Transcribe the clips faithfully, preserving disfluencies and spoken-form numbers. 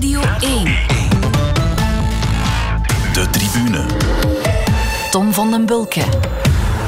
Radio één. De Tribune. Tom van den Bulke.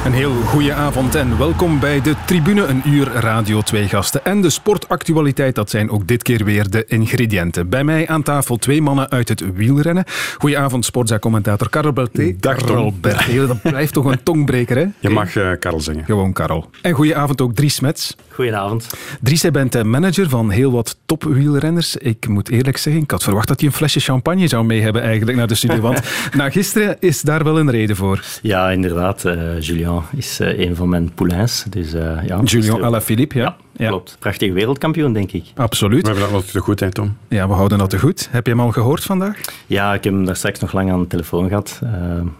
Een heel goede avond en welkom bij de Tribune, een uur Radio twee gasten. En de sportactualiteit, dat zijn ook dit keer weer de ingrediënten. Bij mij aan tafel twee mannen uit het wielrennen. Goedenavond, sportzaakcommentator Karel Bertele. Dag Karel Bertele, dat blijft toch een tongbreker, hè? Je mag uh, Karel zingen. Gewoon Karel. En goedenavond ook Dries Smets. Goedenavond. Dries, jij bent manager van heel wat topwielrenners. Ik moet eerlijk zeggen, ik had verwacht dat je een flesje champagne zou mee hebben eigenlijk naar de studio, want na gisteren is daar wel een reden voor. Ja, inderdaad, uh, Julien is uh, een van mijn poulains. Dus, uh, ja, Julien Alaphilippe, ja. ja. Klopt. Prachtig wereldkampioen, denk ik. Absoluut. We hebben dat wel te goed, hè, Tom? Ja, we houden dat te goed. Heb je hem al gehoord vandaag? Ja, ik heb hem daar straks nog lang aan de telefoon gehad. Uh,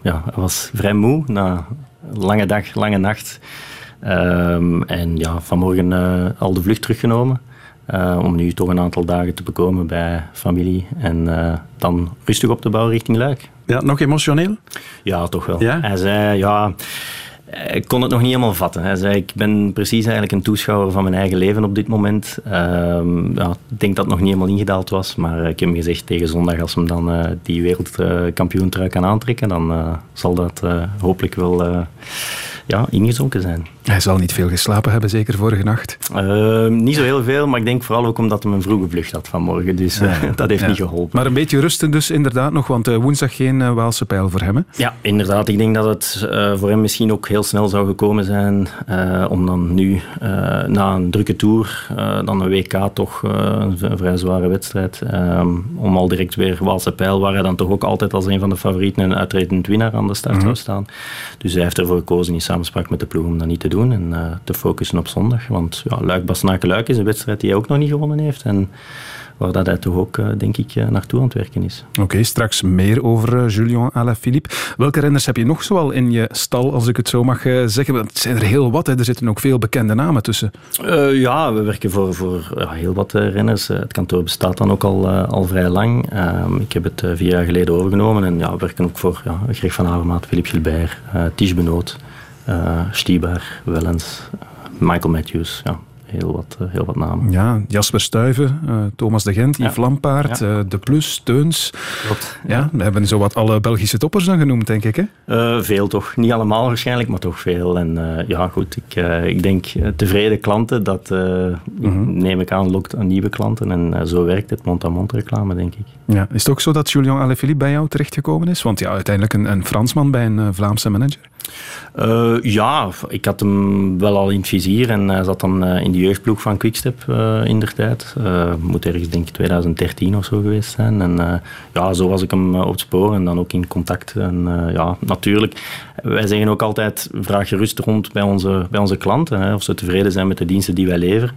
ja, hij was vrij moe na een lange dag, lange nacht. Uh, en ja, vanmorgen uh, al de vlucht teruggenomen. Uh, om nu toch een aantal dagen te bekomen bij familie. En uh, dan rustig op te bouwen richting Luik. Ja, nog emotioneel? Ja, toch wel. Ja? Hij zei, ja... Ik kon het nog niet helemaal vatten. Hij zei, ik ben precies eigenlijk een toeschouwer van mijn eigen leven op dit moment. Uh, nou, ik denk dat het nog niet helemaal ingedaald was. Maar ik heb hem gezegd, tegen zondag, als hem dan uh, die wereldkampioentrui kan aantrekken, dan uh, zal dat uh, hopelijk wel uh, ja, ingezonken zijn. Hij zal niet veel geslapen hebben, zeker vorige nacht? Uh, niet zo heel veel, maar ik denk vooral ook omdat hij een vroege vlucht had vanmorgen. Dus ja, ja. dat heeft ja. niet geholpen. Maar een beetje rusten dus inderdaad nog, want woensdag geen Waalse pijl voor hem, hè? Ja, inderdaad. Ik denk dat het uh, voor hem misschien ook heel snel zou gekomen zijn uh, om dan nu uh, na een drukke tour, uh, dan een W K toch, uh, een vrij zware wedstrijd, um, om al direct weer Waalse pijl, waar hij dan toch ook altijd als een van de favorieten en uitredend winnaar aan de start mm-hmm. zou staan. Dus hij heeft ervoor gekozen in samenspraak met de ploeg om dat niet te doen en uh, te focussen op zondag, want ja, Luik-Bastenaken-Luik is een wedstrijd die hij ook nog niet gewonnen heeft en waar dat hij toch ook, denk ik, naartoe aan het werken is. Oké, okay, straks meer over Julien Alaphilippe. Welke renners heb je nog zoal in je stal, als ik het zo mag zeggen? Want het zijn er heel wat, hè? Er zitten ook veel bekende namen tussen. Uh, ja, we werken voor, voor ja, heel wat renners. Het kantoor bestaat dan ook al, uh, al vrij lang. Uh, ik heb het vier jaar geleden overgenomen en ja, we werken ook voor ja, Greg Van Avermaet, Philippe Gilbert, uh, Tiesj Benoot, uh, Stieber Wellens, uh, Michael Matthews, ja. Heel wat, heel wat namen. Ja, Jasper Stuyven, uh, Thomas De Gendt, ja. Yves Lampaert, ja. uh, De Plus, Teuns. Klopt. Ja, ja. We hebben zowat alle Belgische toppers dan genoemd, denk ik, hè? Uh, veel toch. Niet allemaal waarschijnlijk, maar toch veel. En uh, ja, goed, ik, uh, ik denk tevreden klanten, dat uh, mm-hmm. neem ik aan, lokt aan nieuwe klanten. En uh, zo werkt het mond-aan-mond reclame, denk ik. Ja. Is het ook zo dat Julien Alaphilippe bij jou terechtgekomen is? Want ja, uiteindelijk een, een Fransman bij een uh, Vlaamse manager. Uh, ja, ik had hem wel al in het vizier en hij zat dan uh, in de jeugdploeg van Quickstep uh, in der tijd. Uh, moet ergens denk ik twintig dertien of zo geweest zijn. En uh, ja, zo was ik hem op het spoor en dan ook in contact. En uh, ja, natuurlijk, wij zeggen ook altijd, vraag gerust rond bij onze, bij onze klanten, hè, of ze tevreden zijn met de diensten die wij leveren.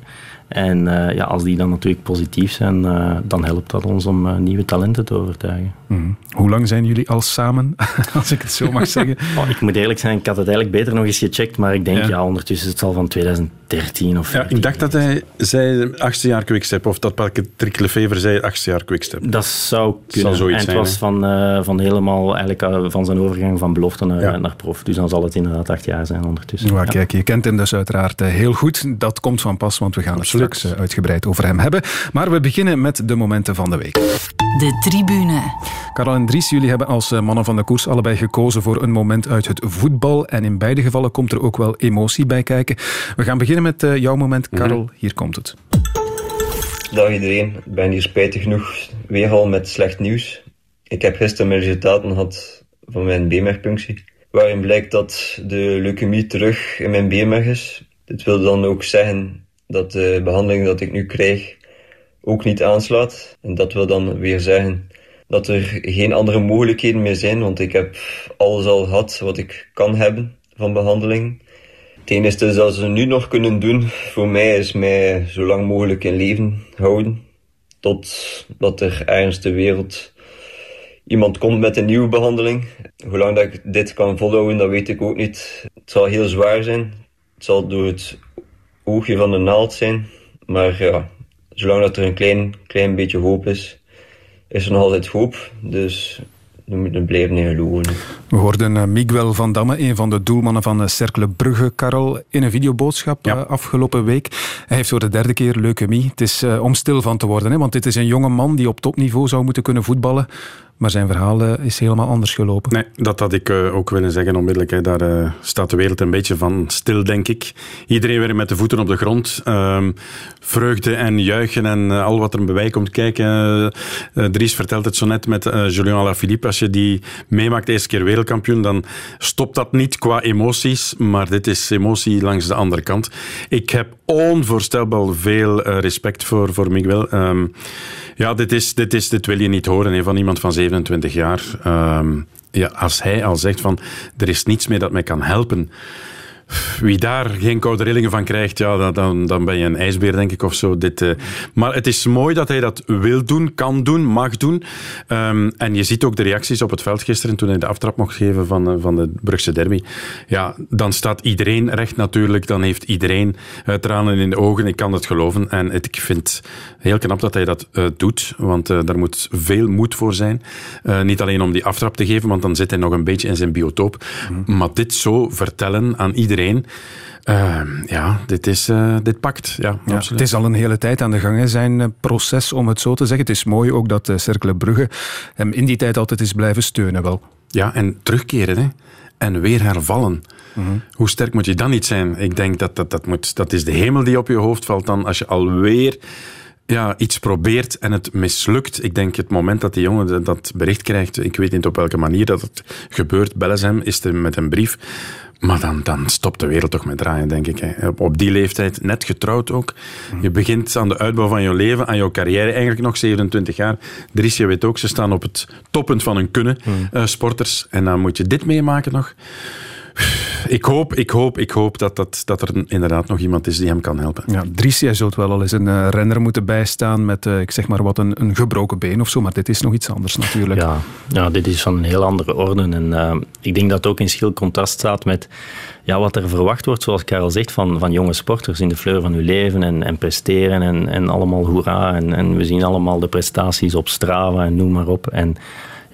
En uh, ja, als die dan natuurlijk positief zijn, uh, dan helpt dat ons om uh, nieuwe talenten te overtuigen. Mm. Hoe lang zijn jullie al samen, als ik het zo mag zeggen? Oh, ik moet eerlijk zijn, ik had het eigenlijk beter nog eens gecheckt, maar ik denk, ja, ja ondertussen is het al van twintig dertien of veertien. Ja, ik dacht dat hij zei achtste jaar Quickstep, of dat Patrick Lefebvre zei achtste jaar Quickstep. Dat zou kunnen. Zou en het zijn, was van, uh, van helemaal, eigenlijk uh, van zijn overgang van belofte naar, ja. naar prof. Dus dan zal het inderdaad acht jaar zijn ondertussen. Ja, ja. Kijk, je kent hem dus uiteraard uh, heel goed. Dat komt van pas, want we gaan het straks uitgebreid over hem hebben. Maar we beginnen met de momenten van de week. De Tribune. Karel en Dries, jullie hebben als mannen van de koers allebei gekozen voor een moment uit het voetbal. En in beide gevallen komt er ook wel emotie bij kijken. We gaan beginnen met jouw moment, Karel. Hier komt het. Dag iedereen. Ik ben hier spijtig genoeg weer al met slecht nieuws. Ik heb gisteren mijn resultaten gehad van mijn beenmergpunctie, waarin blijkt dat de leukemie terug in mijn beenmerg is. Dit wil dan ook zeggen dat de behandeling dat ik nu krijg ook niet aanslaat. En dat wil dan weer zeggen dat er geen andere mogelijkheden meer zijn, want ik heb alles al gehad wat ik kan hebben van behandeling. Het enige dat ze nu nog kunnen doen voor mij is mij zo lang mogelijk in leven houden, totdat er ergens ter wereld iemand komt met een nieuwe behandeling. Hoe lang dat ik dit kan volhouden, dat weet ik ook niet. Het zal heel zwaar zijn. Het zal door het oogje van de naald zijn, maar ja, zolang dat er een klein, klein beetje hoop is, is er nog altijd hoop. Dus we moeten blijven in geloven. We hoorden Miguel van Damme, een van de doelmannen van Cercle Brugge, Karel, in een videoboodschap ja. afgelopen week. Hij heeft voor de derde keer leukemie. Het is uh, om stil van te worden, hè? Want dit is een jonge man die op topniveau zou moeten kunnen voetballen. Maar zijn verhaal uh, is helemaal anders gelopen. Nee, dat had ik uh, ook willen zeggen onmiddellijk. Hè. Daar uh, staat de wereld een beetje van stil, denk ik. Iedereen weer met de voeten op de grond. Uh, vreugde en juichen en uh, al wat er bij komt kijken. Uh, uh, Dries vertelt het zo net met uh, Julien Alaphilippe. Als je die meemaakt, eerste keer wereldkampioen, dan stopt dat niet qua emoties. Maar dit is emotie langs de andere kant. Ik heb onvoorstelbaar veel uh, respect voor, voor Miguel. Uh, ja, dit, is, dit, is, dit wil je niet horen hè, van iemand van zeven. zevenentwintig jaar, uh, ja, als hij al zegt van, er is niets meer dat mij kan helpen. Wie daar geen koude rillingen van krijgt, ja, dan, dan ben je een ijsbeer, denk ik, of zo. Dit, uh. Maar het is mooi dat hij dat wil doen, kan doen, mag doen. Um, en je ziet ook de reacties op het veld gisteren, toen hij de aftrap mocht geven van, uh, van de Brugse derby. Ja, dan staat iedereen recht natuurlijk, dan heeft iedereen uh, tranen in de ogen. Ik kan dat geloven en het, ik vind heel knap dat hij dat uh, doet, want uh, daar moet veel moed voor zijn. Uh, niet alleen om die aftrap te geven, want dan zit hij nog een beetje in zijn biotoop. Mm. Maar dit zo vertellen aan iedereen Uh, ja, dit, is, uh, dit pakt. Ja, ja, het is al een hele tijd aan de gang, hè, zijn proces, om het zo te zeggen. Het is mooi ook dat uh, Cercle Brugge hem in die tijd altijd is blijven steunen. Wel. Ja, en terugkeren, hè. En weer hervallen. Mm-hmm. Hoe sterk moet je dan niet zijn? Ik denk dat dat, dat, moet, dat is de hemel die op je hoofd valt dan, als je alweer... Ja, iets probeert en het mislukt. Ik denk het moment dat die jongen dat bericht krijgt, ik weet niet op welke manier dat het gebeurt, bellen ze hem, is er met een brief. Maar dan, dan stopt de wereld toch met draaien, denk ik. Hè. Op die leeftijd, net getrouwd ook. Je begint aan de uitbouw van je leven, aan jouw carrière, eigenlijk nog zevenentwintig jaar. Dries, je weet ook, ze staan op het toppunt van hun kunnen, mm. uh, sporters. En dan moet je dit meemaken nog. Ik hoop, ik hoop, ik hoop dat, dat, dat er inderdaad nog iemand is die hem kan helpen. Ja, Dries, jij zult wel al eens een uh, renner moeten bijstaan met, uh, ik zeg maar wat, een, een gebroken been of zo, maar dit is nog iets anders natuurlijk. Ja, ja, dit is van een heel andere orde en uh, ik denk dat het ook in schil contrast staat met ja, wat er verwacht wordt, zoals Karel zegt, van, van jonge sporters in de fleur van hun leven en, en presteren en, en allemaal hoera en, en we zien allemaal de prestaties op Strava en noem maar op en...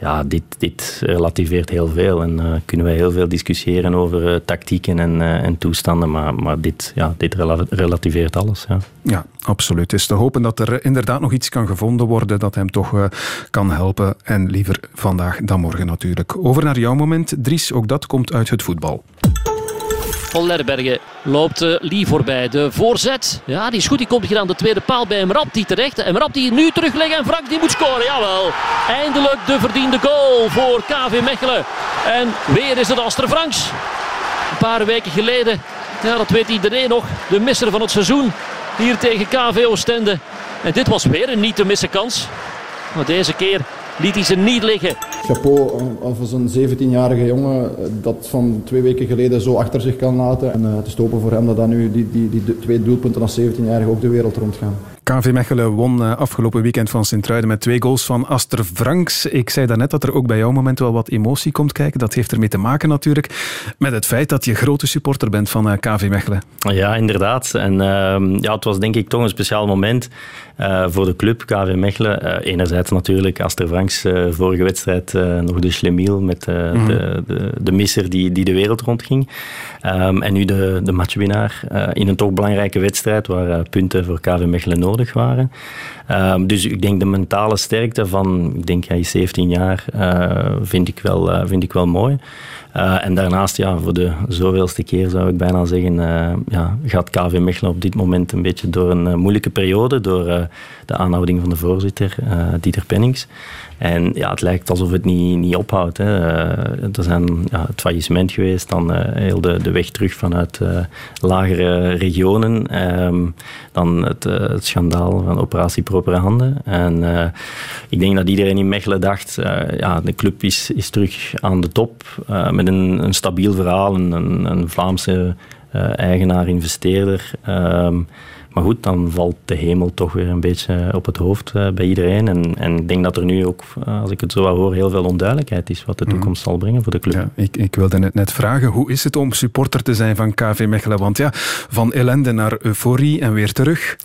Ja, dit, dit relativeert heel veel en uh, kunnen wij heel veel discussiëren over uh, tactieken en, uh, en toestanden, maar, maar dit, ja, dit rela- relativeert alles. Ja. Ja, absoluut. Het is te hopen dat er inderdaad nog iets kan gevonden worden dat hem toch uh, kan helpen en liever vandaag dan morgen natuurlijk. Over naar jouw moment, Dries, ook dat komt uit het voetbal. Van Lerbergen loopt Lee voorbij. De voorzet, ja, die is goed. Die komt hier aan de tweede paal bij Mrapti terecht. En Mrapti nu terugleggen en Vranckx die moet scoren. Jawel, eindelijk de verdiende goal voor K V Mechelen. En weer is het Aster Vranckx. Een paar weken geleden, ja, dat weet iedereen nog, de misser van het seizoen. Hier tegen K V Oostende. En dit was weer een niet te missen kans. Maar deze keer... liet hij ze niet liggen. Chapeau voor zo'n zeventienjarige jongen dat van twee weken geleden zo achter zich kan laten. En uh, het is te hopen voor hem dat dan nu die, die, die twee doelpunten als zeventienjarige ook de wereld rondgaan. K V Mechelen won afgelopen weekend van Sint-Truiden met twee goals van Aster Vranckx. Ik zei daarnet dat er ook bij jouw moment wel wat emotie komt kijken. Dat heeft ermee te maken natuurlijk met het feit dat je grote supporter bent van K V Mechelen. Ja, inderdaad. En uh, ja, het was denk ik toch een speciaal moment uh, voor de club K V Mechelen. Uh, enerzijds natuurlijk Aster Vranckx uh, vorige wedstrijd uh, nog de schlemiel met uh, mm-hmm. de, de, de misser die, die de wereld rondging. Um, en nu de, de matchwinnaar uh, in een toch belangrijke wedstrijd waar uh, punten voor K V Mechelen nodig waren. Uh, dus ik denk de mentale sterkte van, ik denk hij is zeventien jaar, uh, vind, ik wel, uh, vind ik wel mooi. Uh, en daarnaast, ja, voor de zoveelste keer zou ik bijna zeggen, uh, ja, gaat K V Mechelen op dit moment een beetje door een uh, moeilijke periode, door uh, de aanhouding van de voorzitter, uh, Dieter Pennings. En ja, het lijkt alsof het niet, niet ophoudt. Hè. Uh, er zijn ja, het faillissement geweest, dan uh, heel de, de weg terug vanuit uh, lagere regionen. Um, dan het, uh, het schandaal van Operatie Propere Handen. En uh, ik denk dat iedereen in Mechelen dacht, uh, ja, de club is, is terug aan de top. Uh, met een, een stabiel verhaal, een, een Vlaamse uh, eigenaar, investeerder. Um, Maar goed, dan valt de hemel toch weer een beetje op het hoofd bij iedereen. En, en ik denk dat er nu ook, als ik het zo hoor, heel veel onduidelijkheid is wat de toekomst zal brengen voor de club. Ja, ik, ik wilde net, net vragen, hoe is het om supporter te zijn van K V Mechelen? Want ja, van ellende naar euforie en weer terug...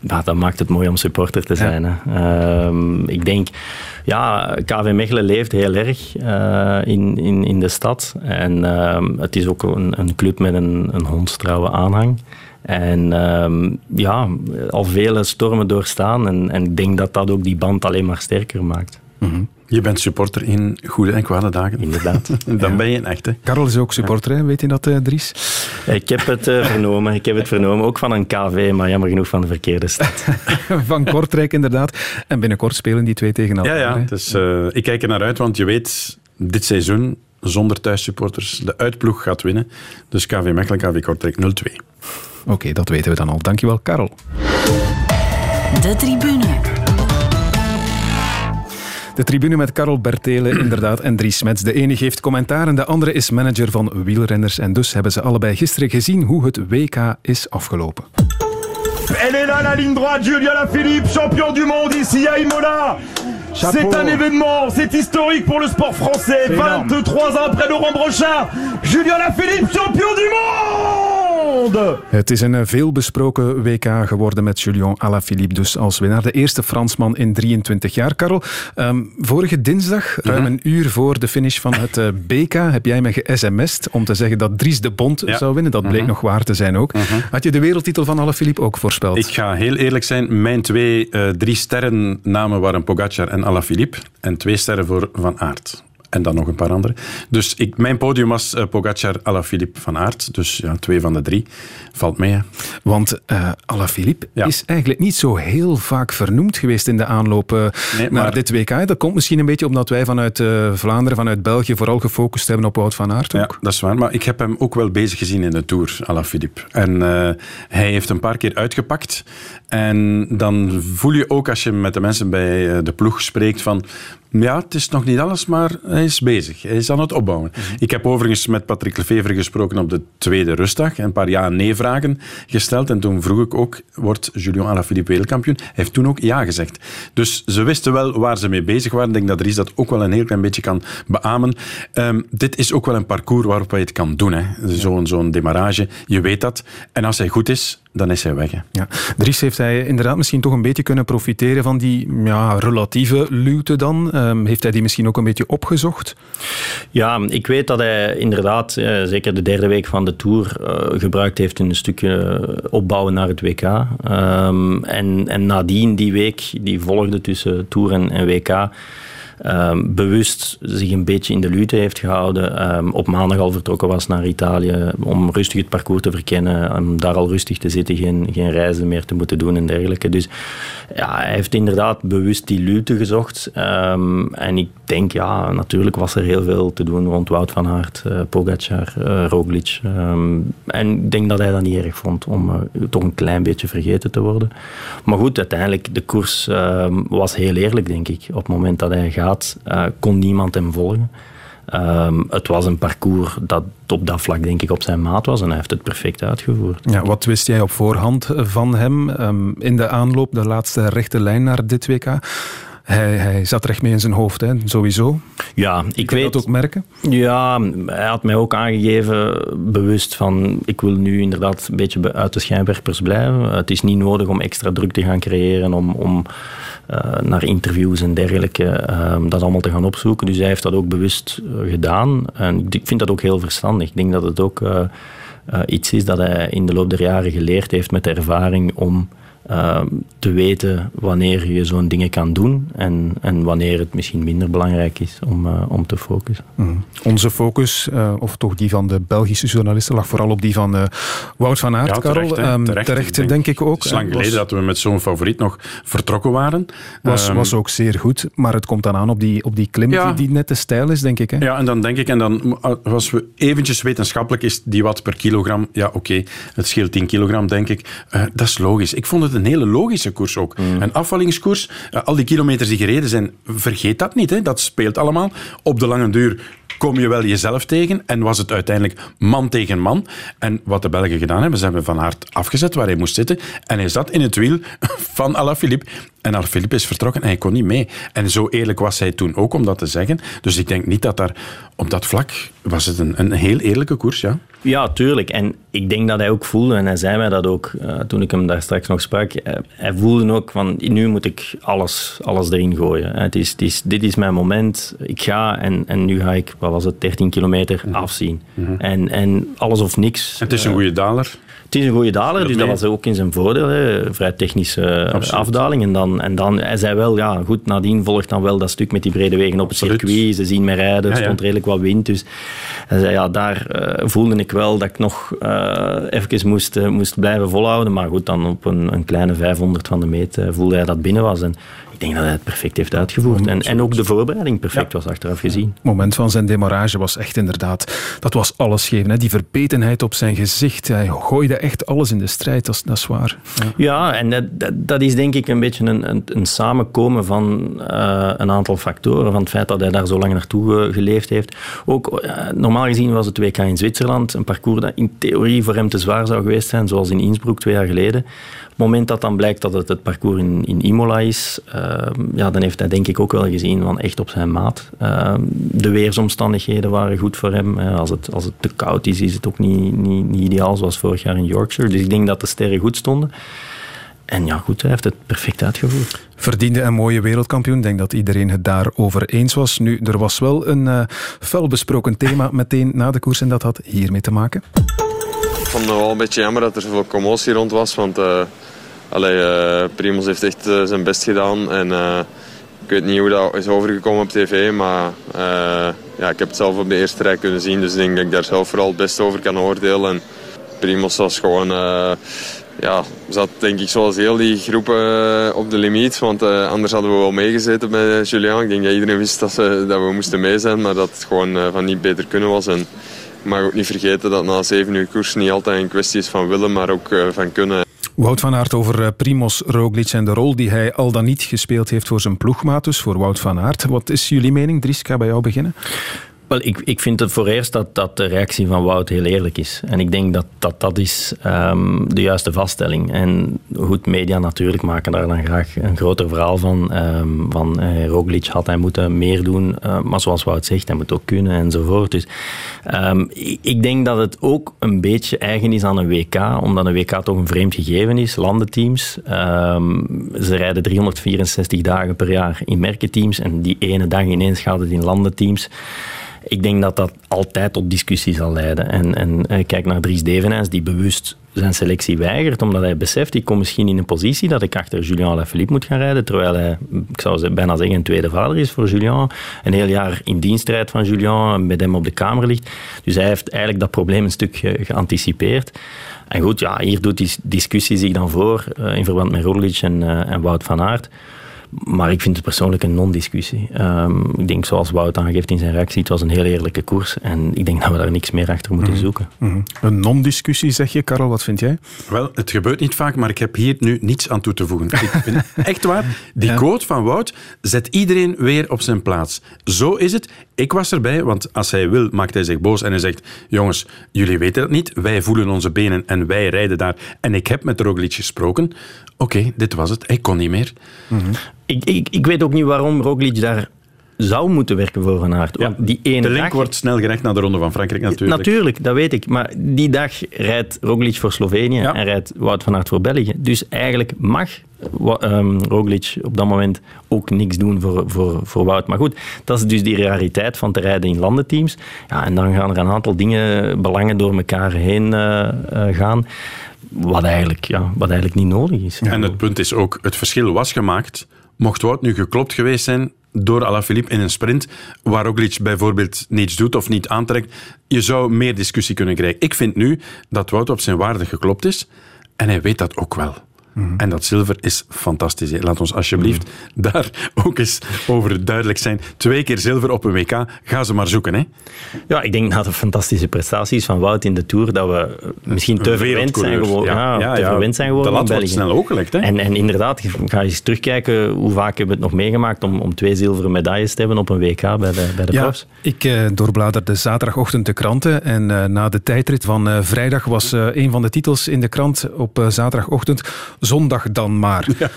Ja, dat maakt het mooi om supporter te zijn. Ja. Hè. Uh, ik denk, Ja, K V Mechelen leeft heel erg uh, in, in, in de stad. En uh, het is ook een, een club met een, een hondstrouwe aanhang. En uh, ja, al vele stormen doorstaan. En, en ik denk dat dat ook die band alleen maar sterker maakt. Mm-hmm. Je bent supporter in goede en kwade dagen. Inderdaad. Dan ben je een echte. Karel is ook supporter, hè? Weet je dat, Dries? Ik heb het uh, vernomen. Ik heb het vernomen. Ook van een K V, maar jammer genoeg van de verkeerde stad. Van Kortrijk, inderdaad. En binnenkort spelen die twee tegen elkaar. Ja, ja. Dus, uh, ik kijk er naar uit, want je weet, dit seizoen, zonder thuissupporters, de uitploeg gaat winnen. Dus K V Mechelen, K V Kortrijk nul twee. Oké, okay, dat weten we dan al. Dankjewel, Karel. De tribune. De tribune met Karel Bertele, inderdaad, en Dries Smets. De ene geeft commentaar en de andere is manager van wielrenners. En dus hebben ze allebei gisteren gezien hoe het W K is afgelopen. Elle est là, la ligne droite, Julien Alaphilippe, champion du monde ici à Imola. Chapeau. C'est un événement, c'est historique pour le sport français. vingt-trois ans après Laurent Brochard, Julien Alaphilippe, champion du monde! Het is een veelbesproken W K geworden met Julien Alaphilippe dus als winnaar. De eerste Fransman in drieëntwintig jaar. Karel, um, vorige dinsdag, ja. ruim een uur voor de finish van het uh, B K, heb jij me ge-sms'd om te zeggen dat Dries de Bond ja. zou winnen. Dat bleek uh-huh. nog waar te zijn ook. Uh-huh. Had je de wereldtitel van Alaphilippe ook voorspeld? Ik ga heel eerlijk zijn. Mijn twee uh, drie sterren namen waren Pogacar en Alaphilippe. En twee sterren voor Van Aert. En dan nog een paar andere. Dus ik, mijn podium was uh, Pogacar, Alaphilippe, Van Aert. Dus ja, twee van de drie. Valt mee, hè. Want uh, Alaphilippe ja. is eigenlijk niet zo heel vaak vernoemd geweest in de aanloop uh, nee, maar... naar dit W K. Dat komt misschien een beetje omdat wij vanuit uh, Vlaanderen, vanuit België, vooral gefocust hebben op Wout van Aert ook. Ja, dat is waar. Maar ik heb hem ook wel bezig gezien in de Tour, Alaphilippe. En uh, hij heeft een paar keer uitgepakt. En dan voel je ook, als je met de mensen bij uh, de ploeg spreekt, van... Ja, het is nog niet alles, maar hij is bezig. Hij is aan het opbouwen. Ik heb overigens met Patrick Lefebvre gesproken op de tweede rustdag. Een paar ja-nee-vragen gesteld. En toen vroeg ik ook, wordt Julien Alaphilippe wereldkampioen? Hij heeft toen ook ja gezegd. Dus ze wisten wel waar ze mee bezig waren. Ik denk dat Dries dat ook wel een heel klein beetje kan beamen. Um, dit is ook wel een parcours waarop je het kan doen. Hè. Zo'n, zo'n demarrage, je weet dat. En als hij goed is... dan is hij weg. Hè. Ja. Dries, heeft hij inderdaad misschien toch een beetje kunnen profiteren van die ja, relatieve luwte dan? Um, heeft hij die misschien ook een beetje opgezocht? Ja, ik weet dat hij inderdaad, eh, zeker de derde week van de Tour, uh, gebruikt heeft in een stukje opbouwen naar het W K. Um, en, en nadien die week, die volgde tussen Tour en, en W K... Um, bewust zich een beetje in de luwte heeft gehouden, um, op maandag al vertrokken was naar Italië om rustig het parcours te verkennen, om daar al rustig te zitten, geen, geen reizen meer te moeten doen en dergelijke. Dus ja, hij heeft inderdaad bewust die luwte gezocht. Um, en ik denk, ja, natuurlijk was er heel veel te doen rond Wout van Aert, uh, Pogacar, uh, Roglic. Um, en ik denk dat hij dat niet erg vond om uh, toch een klein beetje vergeten te worden. Maar goed, uiteindelijk, de koers uh, was heel eerlijk, denk ik, op het moment dat hij gaat. Uh, kon niemand hem volgen. Uh, het was een parcours dat op dat vlak denk ik op zijn maat was en hij heeft het perfect uitgevoerd. Ja, wat wist jij op voorhand van hem um, in de aanloop, de laatste rechte lijn naar dit W K? Hij, hij zat recht mee in zijn hoofd, hè, sowieso. Ja, ik, ik weet... dat ook merken? Ja, hij had mij ook aangegeven, bewust van... Ik wil nu inderdaad een beetje uit de schijnwerpers blijven. Het is niet nodig om extra druk te gaan creëren, om, om uh, naar interviews en dergelijke uh, dat allemaal te gaan opzoeken. Dus hij heeft dat ook bewust uh, gedaan. En ik vind dat ook heel verstandig. Ik denk dat het ook uh, uh, iets is dat hij in de loop der jaren geleerd heeft met de ervaring om... Uh, te weten wanneer je zo'n dingen kan doen en, en wanneer het misschien minder belangrijk is om, uh, om te focussen. Mm. Onze focus, uh, of toch die van de Belgische journalisten, lag vooral op die van uh, Wout van Aert, ja, Karel. Terecht, um, terecht, terecht denk, denk ik ook. Het is lang geleden was, dat we met zo'n favoriet nog vertrokken waren. Was, um, was ook zeer goed, maar het komt dan aan op die, op die klim ja. die, die net de stijl is, denk ik. Hè? Ja, en dan denk ik, en dan als we eventjes wetenschappelijk is die wat per kilogram, ja oké, okay, het scheelt tien kilogram, denk ik. Uh, dat is logisch. Ik vond het een hele logische koers ook. Mm. Een afvallingskoers. Uh, al die kilometers die gereden zijn, vergeet dat niet. Hè. Dat speelt allemaal. Op de lange duur kom je wel jezelf tegen. En was het uiteindelijk man tegen man. En wat de Belgen gedaan hebben, ze hebben Van Aert afgezet waar hij moest zitten. En hij zat in het wiel van Alaphilippe. En Alaphilippe is vertrokken en hij kon niet mee. En zo eerlijk was hij toen ook om dat te zeggen. Dus ik denk niet dat daar... Op dat vlak was het een, een heel eerlijke koers, ja. Ja, tuurlijk. En ik denk dat hij ook voelde, en hij zei mij dat ook uh, toen ik hem daar straks nog sprak, uh, hij voelde ook van, nu moet ik alles, alles erin gooien. Uh, het is, het is, dit is mijn moment, ik ga en, en nu ga ik, wat was het, dertien kilometer afzien. Mm-hmm. En, en alles of niks. En het is een uh, goede daler. Het is een goede daler, dus dat was ook in zijn voordeel. Hè. Vrij technische Absoluut. afdaling. En dan, en dan, hij zei wel, ja, goed, nadien volgt dan wel dat stuk met die brede wegen op het Absoluut. circuit. Ze zien mij rijden, er ja, stond ja. redelijk wat wind. Dus hij zei, ja, daar uh, voelde ik wel dat ik nog uh, even moest, uh, moest blijven volhouden. Maar goed, dan op een, een kleine vijfhonderd van de meet uh, voelde hij dat binnen was. En ik denk dat hij het perfect heeft uitgevoerd. En, en ook de voorbereiding perfect ja. was achteraf gezien. Het moment van zijn demarrage was echt inderdaad... Dat was alles geven. Hè. Die verbetenheid op zijn gezicht. Hij gooide echt alles in de strijd. Dat, dat is waar. Ja, ja en dat, dat, dat is denk ik een beetje een, een, een samenkomen van uh, een aantal factoren. Van het feit dat hij daar zo lang naartoe uh, geleefd heeft. Ook uh, normaal gezien was het W K in Zwitserland. Een parcours dat in theorie voor hem te zwaar zou geweest zijn. Zoals in Innsbruck twee jaar geleden. Op het moment dat dan blijkt dat het het parcours in, in Imola is... Uh, ja, dan heeft hij denk ik ook wel gezien van echt op zijn maat. Uh, de weersomstandigheden waren goed voor hem. Uh, als, het, als het te koud is, is het ook niet, niet, niet ideaal zoals vorig jaar in Yorkshire. Dus ik denk dat de sterren goed stonden. En ja, goed, hij heeft het perfect uitgevoerd. Verdiende en mooie wereldkampioen. Ik denk dat iedereen het daarover eens was. Nu, er was wel een uh, fel besproken thema meteen na de koers en dat had hiermee te maken. Ik vond het wel een beetje jammer dat er zoveel commotie rond was, want... Uh Allee, uh, Primoz heeft echt uh, zijn best gedaan en uh, ik weet niet hoe dat is overgekomen op tv, maar uh, ja, ik heb het zelf op de eerste rij kunnen zien, dus ik denk dat ik daar zelf vooral het best over kan oordelen. En Primoz was gewoon, uh, ja, zat denk ik zoals heel die groepen uh, op de limiet, want uh, anders hadden we wel meegezeten met Julien. Ik denk dat iedereen wist dat, ze, dat we moesten mee zijn, maar dat het gewoon uh, van niet beter kunnen was. En ik mag ook niet vergeten dat na zeven uur koers niet altijd een kwestie is van willen, maar ook uh, van kunnen. Wout van Aert over Primoz Roglic en de rol die hij al dan niet gespeeld heeft voor zijn ploegmaat, dus voor Wout van Aert. Wat is jullie mening? Dries, ik ga bij jou beginnen. Wel, ik, ik vind het voor eerst dat, dat de reactie van Wout heel eerlijk is. En ik denk dat dat, dat is um, de juiste vaststelling. En goed, media natuurlijk maken daar dan graag een groter verhaal van. Um, van eh, Roglic had hij moeten meer doen, uh, maar zoals Wout zegt, hij moet ook kunnen enzovoort. Dus um, ik, ik denk dat het ook een beetje eigen is aan een W K, omdat een W K toch een vreemd gegeven is. Landenteams, um, ze rijden driehonderdvierenzestig dagen per jaar in merkenteams en die ene dag ineens gaat het in landenteams. Ik denk dat dat altijd tot discussie zal leiden. En, en, en kijk naar Dries Devenyns, die bewust zijn selectie weigert, omdat hij beseft, ik kom misschien in een positie dat ik achter Julien Alaphilippe moet gaan rijden, terwijl hij, ik zou bijna zeggen, een tweede vader is voor Julien. Een heel jaar in dienst rijdt van Julien, met hem op de kamer ligt. Dus hij heeft eigenlijk dat probleem een stuk ge- geanticipeerd. En goed, ja, hier doet die discussie zich dan voor, uh, in verband met Roglic en, uh, en Wout van Aert. Maar ik vind het persoonlijk een non-discussie. Um, ik denk, zoals Wout aangeeft in zijn reactie, het was een heel eerlijke koers. En ik denk dat we daar niks meer achter moeten mm-hmm. zoeken. Mm-hmm. Een non-discussie, zeg je, Karel. Wat vind jij? Wel, het gebeurt niet vaak, maar ik heb hier nu niets aan toe te voegen. Ik ben echt waar, die ja. quote van Wout zet iedereen weer op zijn plaats. Zo is het. Ik was erbij, want als hij wil, maakt hij zich boos. En hij zegt, jongens, jullie weten dat niet. Wij voelen onze benen en wij rijden daar. En ik heb met Roglic gesproken. Oké, okay, dit was het. Hij kon niet meer. Mm-hmm. Ik, ik, ik weet ook niet waarom Roglic daar zou moeten werken voor Van Aert. Ja, die ene de link dag... wordt snel gerecht naar de Ronde van Frankrijk natuurlijk. Natuurlijk, dat weet ik. Maar die dag rijdt Roglic voor Slovenië ja. en rijdt Wout van Aert voor België. Dus eigenlijk mag um, Roglic op dat moment ook niks doen voor, voor, voor Wout. Maar goed, dat is dus die rariteit van te rijden in landenteams. Ja, en dan gaan er een aantal dingen, belangen door elkaar heen uh, uh, gaan. Wat eigenlijk, ja, wat eigenlijk niet nodig is. Ja. En het punt is ook, het verschil was gemaakt. Mocht Wout nu geklopt geweest zijn door Alaphilippe in een sprint, waar Roglic bijvoorbeeld niets doet of niet aantrekt, je zou meer discussie kunnen krijgen. Ik vind nu dat Wout op zijn waarde geklopt is en hij weet dat ook wel. Mm-hmm. En dat zilver is fantastisch. Hè. Laat ons alsjeblieft mm-hmm. daar ook eens over duidelijk zijn. Twee keer zilver op een W K, ga ze maar zoeken. Hè. Ja, ik denk na de fantastische prestaties van Wout in de Tour dat we misschien te verwend zijn geworden. Ja, ja, ja, te ja, verwend zijn geworden. De lat wordt snel ook gelegd. Hè. En, en inderdaad, ga eens terugkijken hoe vaak hebben we het nog meegemaakt om, om twee zilveren medailles te hebben op een W K bij de, bij de ja, profs. Ik eh, doorbladerde zaterdagochtend de kranten en eh, na de tijdrit van eh, vrijdag was eh, een van de titels in de krant op eh, zaterdagochtend zondag dan maar. Ja.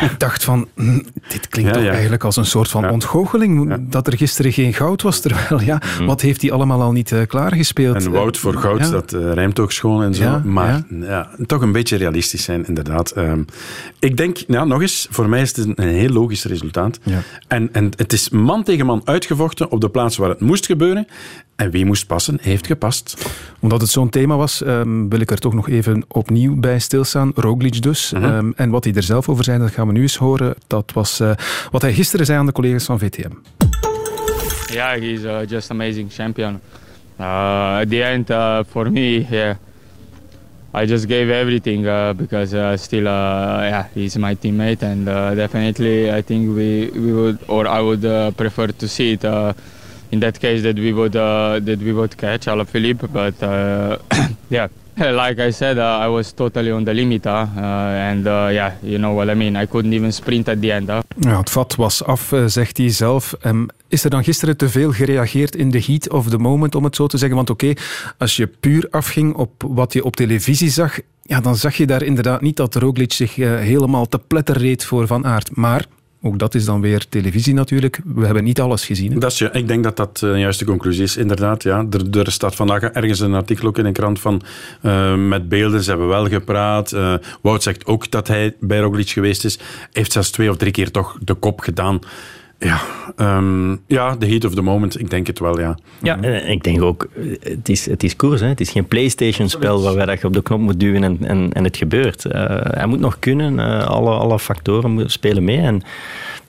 Ik dacht van, mm, dit klinkt ja, toch ja. eigenlijk als een soort van ja. ontgoocheling, ja. dat er gisteren geen goud was, terwijl, ja, mm. wat heeft hij allemaal al niet uh, klaargespeeld? En Wout voor goud, ja. dat uh, rijmt ook schoon en zo, ja, maar ja. Ja, toch een beetje realistisch zijn, inderdaad. Um, ik denk, ja, nog eens, voor mij is het een, een heel logisch resultaat. Ja. En, en het is man tegen man uitgevochten op de plaats waar het moest gebeuren. En wie moest passen, heeft gepast. Omdat het zo'n thema was, um, wil ik er toch nog even opnieuw bij stilstaan. Roglic dus. Uh-huh. Um, en wat hij er zelf over zei, dat gaan we nu eens horen. Dat was uh, wat hij gisteren zei aan de collega's van V T M. Ja, yeah, hij is uh, just an amazing champion. Uh, at the end, uh, for me, yeah, I just gave everything uh, because uh, still, uh, yeah, he's my teammate, and uh, definitely, I think we we would, or I would uh, prefer to see it. Uh, In that case, that we would uh, that we would catch Alaphilippe, but uh, yeah, like I said, uh, I was totally on the limit, uh, and uh, yeah, you know what I mean. I couldn't even sprint at the end. Uh. Ja, het vat was af, zegt hij zelf. Um, is er dan gisteren te veel gereageerd in de heat of the moment, om het zo te zeggen? Want oké, okay, als je puur afging op wat je op televisie zag, ja, dan zag je daar inderdaad niet dat Roglic zich uh, helemaal te pletter reed voor Van Aert, maar. Ook dat is dan weer televisie natuurlijk. We hebben niet alles gezien. Hè? Dat is, ja, ik denk dat dat een juiste conclusie is. Inderdaad, ja. Er, er staat vandaag ergens een artikel ook in een krant van uh, met beelden. Ze hebben wel gepraat. Uh, Wout zegt ook dat hij bij Roglic geweest is. Heeft zelfs twee of drie keer toch de kop gedaan. Ja, um, ja, the heat of the moment, ik denk het wel, ja. Ja, en ik denk ook, het is, het is koers, hè. Het is geen PlayStation-spel waarbij dat je op de knop moet duwen en, en, en het gebeurt. Uh, hij moet nog kunnen, uh, alle, alle factoren spelen mee en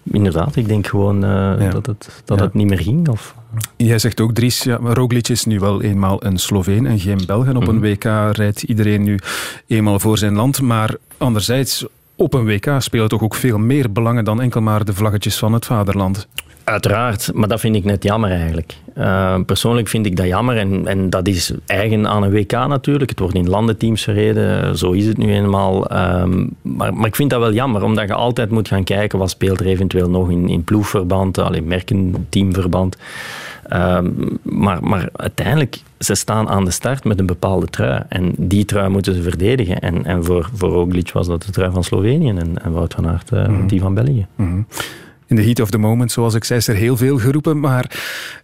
inderdaad, ik denk gewoon uh, ja. dat, het, dat ja. het niet meer ging. Of... Jij zegt ook, Dries, ja, Roglic is nu wel eenmaal een Sloveen en geen Belg. En op mm-hmm. een W K rijdt iedereen nu eenmaal voor zijn land, maar anderzijds... Op een W K spelen toch ook veel meer belangen dan enkel maar de vlaggetjes van het vaderland. Uiteraard, maar dat vind ik net jammer eigenlijk. Uh, persoonlijk vind ik dat jammer en, en dat is eigen aan een W K natuurlijk. Het wordt in landenteams gereden, zo is het nu eenmaal. Uh, maar, maar ik vind dat wel jammer, omdat je altijd moet gaan kijken wat speelt er eventueel nog in, in ploegverband, allee, merkenteamverband. Uh, maar, maar uiteindelijk, ze staan aan de start met een bepaalde trui. En die trui moeten ze verdedigen. En, en voor, voor Roglic was dat de trui van Slovenië en, en Wout van Aert uh, mm-hmm. die van België. Mm-hmm. In de heat of the moment, zoals ik zei, is er heel veel geroepen. Maar